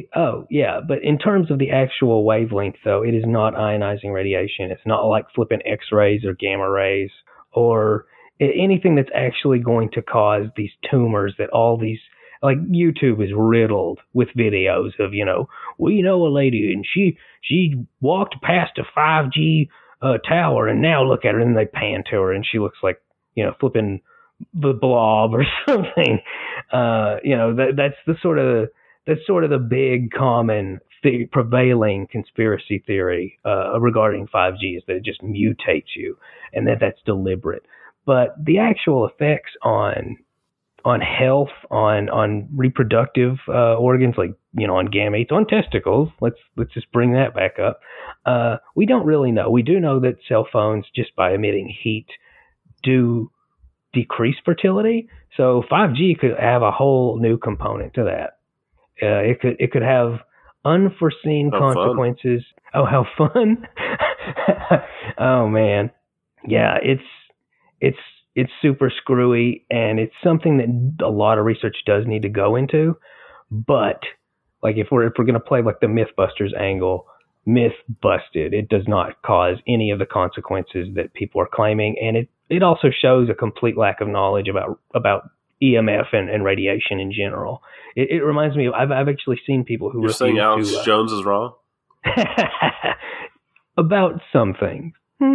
say? Oh, yeah. But in terms of the actual wavelength, though, it is not ionizing radiation. It's not like flipping X-rays or gamma rays or anything that's actually going to cause these tumors that all these, like YouTube is riddled with videos of, you know, we know a lady and she walked past a 5G tower and now look at her and they pan to her and she looks like, you know, flipping the Blob or something. You know, that's sort of the big common prevailing conspiracy theory regarding 5G is that it just mutates you and that's deliberate. But the actual effects on health, on reproductive organs, like, you know, on gametes, on testicles, let's just bring that back up. We don't really know. We do know that cell phones, just by emitting heat, do decrease fertility. So 5G could have a whole new component to that. It could have unforeseen consequences. Fun. Oh, how fun. Oh man. Yeah, it's super screwy, and it's something that a lot of research does need to go into. But like if we're going to play like the Mythbusters angle, myth busted. It does not cause any of the consequences that people are claiming, and it also shows a complete lack of knowledge about EMF and radiation in general. It reminds me of, I've actually seen people who... You're saying Alex Jones is wrong? About some things. Oh,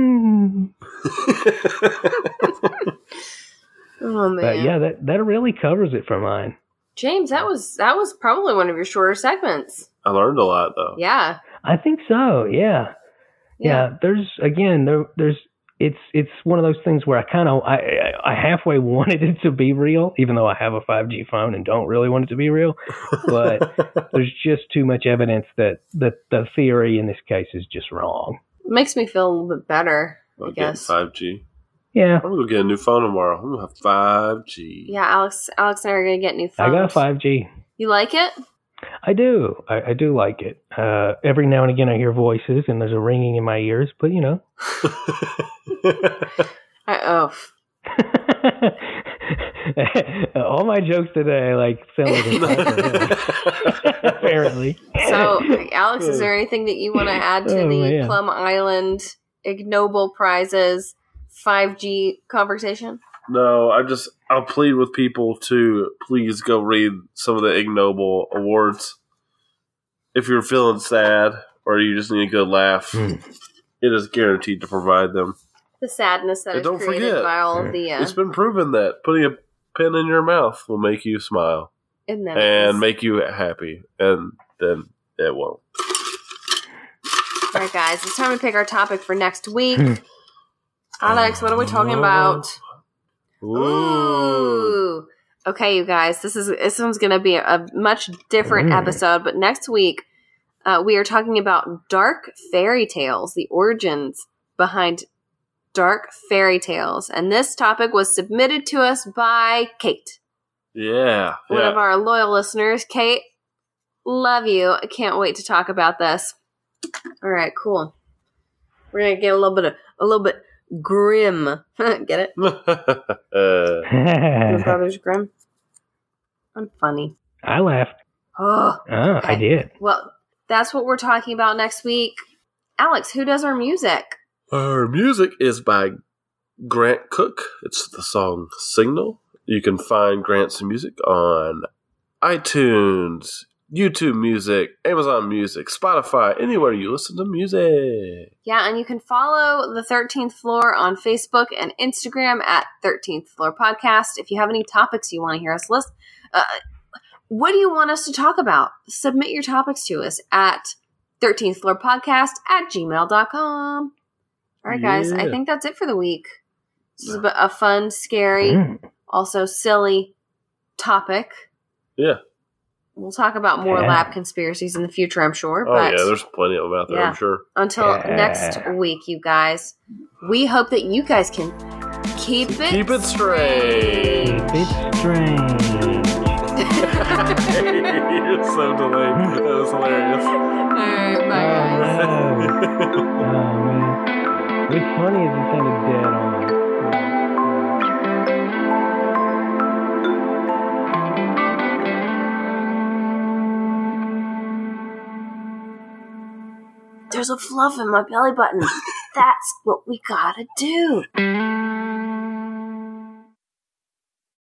man. But yeah, that really covers it for mine. James, that was probably one of your shorter segments. I learned a lot, though. Yeah. I think so, yeah. There's... It's one of those things where I halfway wanted it to be real, even though I have a 5G phone and don't really want it to be real. But there's just too much evidence that the theory in this case is just wrong. It makes me feel a little bit better, I guess. 5G. Yeah. I'm going to get a new phone tomorrow. I'm going to have 5G. Yeah, Alex and I are going to get new phones. I got 5G. You like it? I do. I do like it. Every now and again I hear voices and there's a ringing in my ears, but you know. All my jokes today, like, apparently. So, Alex, is there anything that you want to add to the Plum Island Ig Nobel Prizes 5G conversation? No, I'll plead with people to please go read some of the Ig Nobel awards. If you're feeling sad or you just need a good laugh, it is guaranteed to provide them. the sadness that is created by all of the... It's been proven that putting a pin in your mouth will make you smile. And make you happy. And then it won't. All right, guys. It's time to pick our topic for next week. Alex, what are we talking about? Ooh. Okay, you guys. This one's going to be a much different episode. But next week, we are talking about dark fairy tales, the origins behind dark fairy tales. And this topic was submitted to us by Kate. Yeah. One of our loyal listeners. Kate, love you. I can't wait to talk about this. All right, cool. We're going to get a little bit grim. Get it? Your brother's grim? I'm funny. I laughed. Oh, okay. I did. Well, that's what we're talking about next week. Alex, who does our music? Our music is by Grant Cook. It's the song Signal. You can find Grant's music on iTunes, YouTube Music, Amazon Music, Spotify, anywhere you listen to music. Yeah, and you can follow the 13th Floor on Facebook and Instagram at 13th Floor Podcast. If you have any topics you want to hear us list, what do you want us to talk about? Submit your topics to us at 13thfloorpodcast@gmail.com. All right, guys, I think that's it for the week. This is a fun, scary, also silly topic. Yeah. We'll talk about more lab conspiracies in the future, I'm sure. But there's plenty of them out there, I'm sure. Until next week, you guys, we hope that you guys can keep it strange. Keep it strange. It's so delayed. That was hilarious. All right, bye, guys. Man. What's funny is it sounded dead on. There's a fluff in my belly button. That's what we gotta do.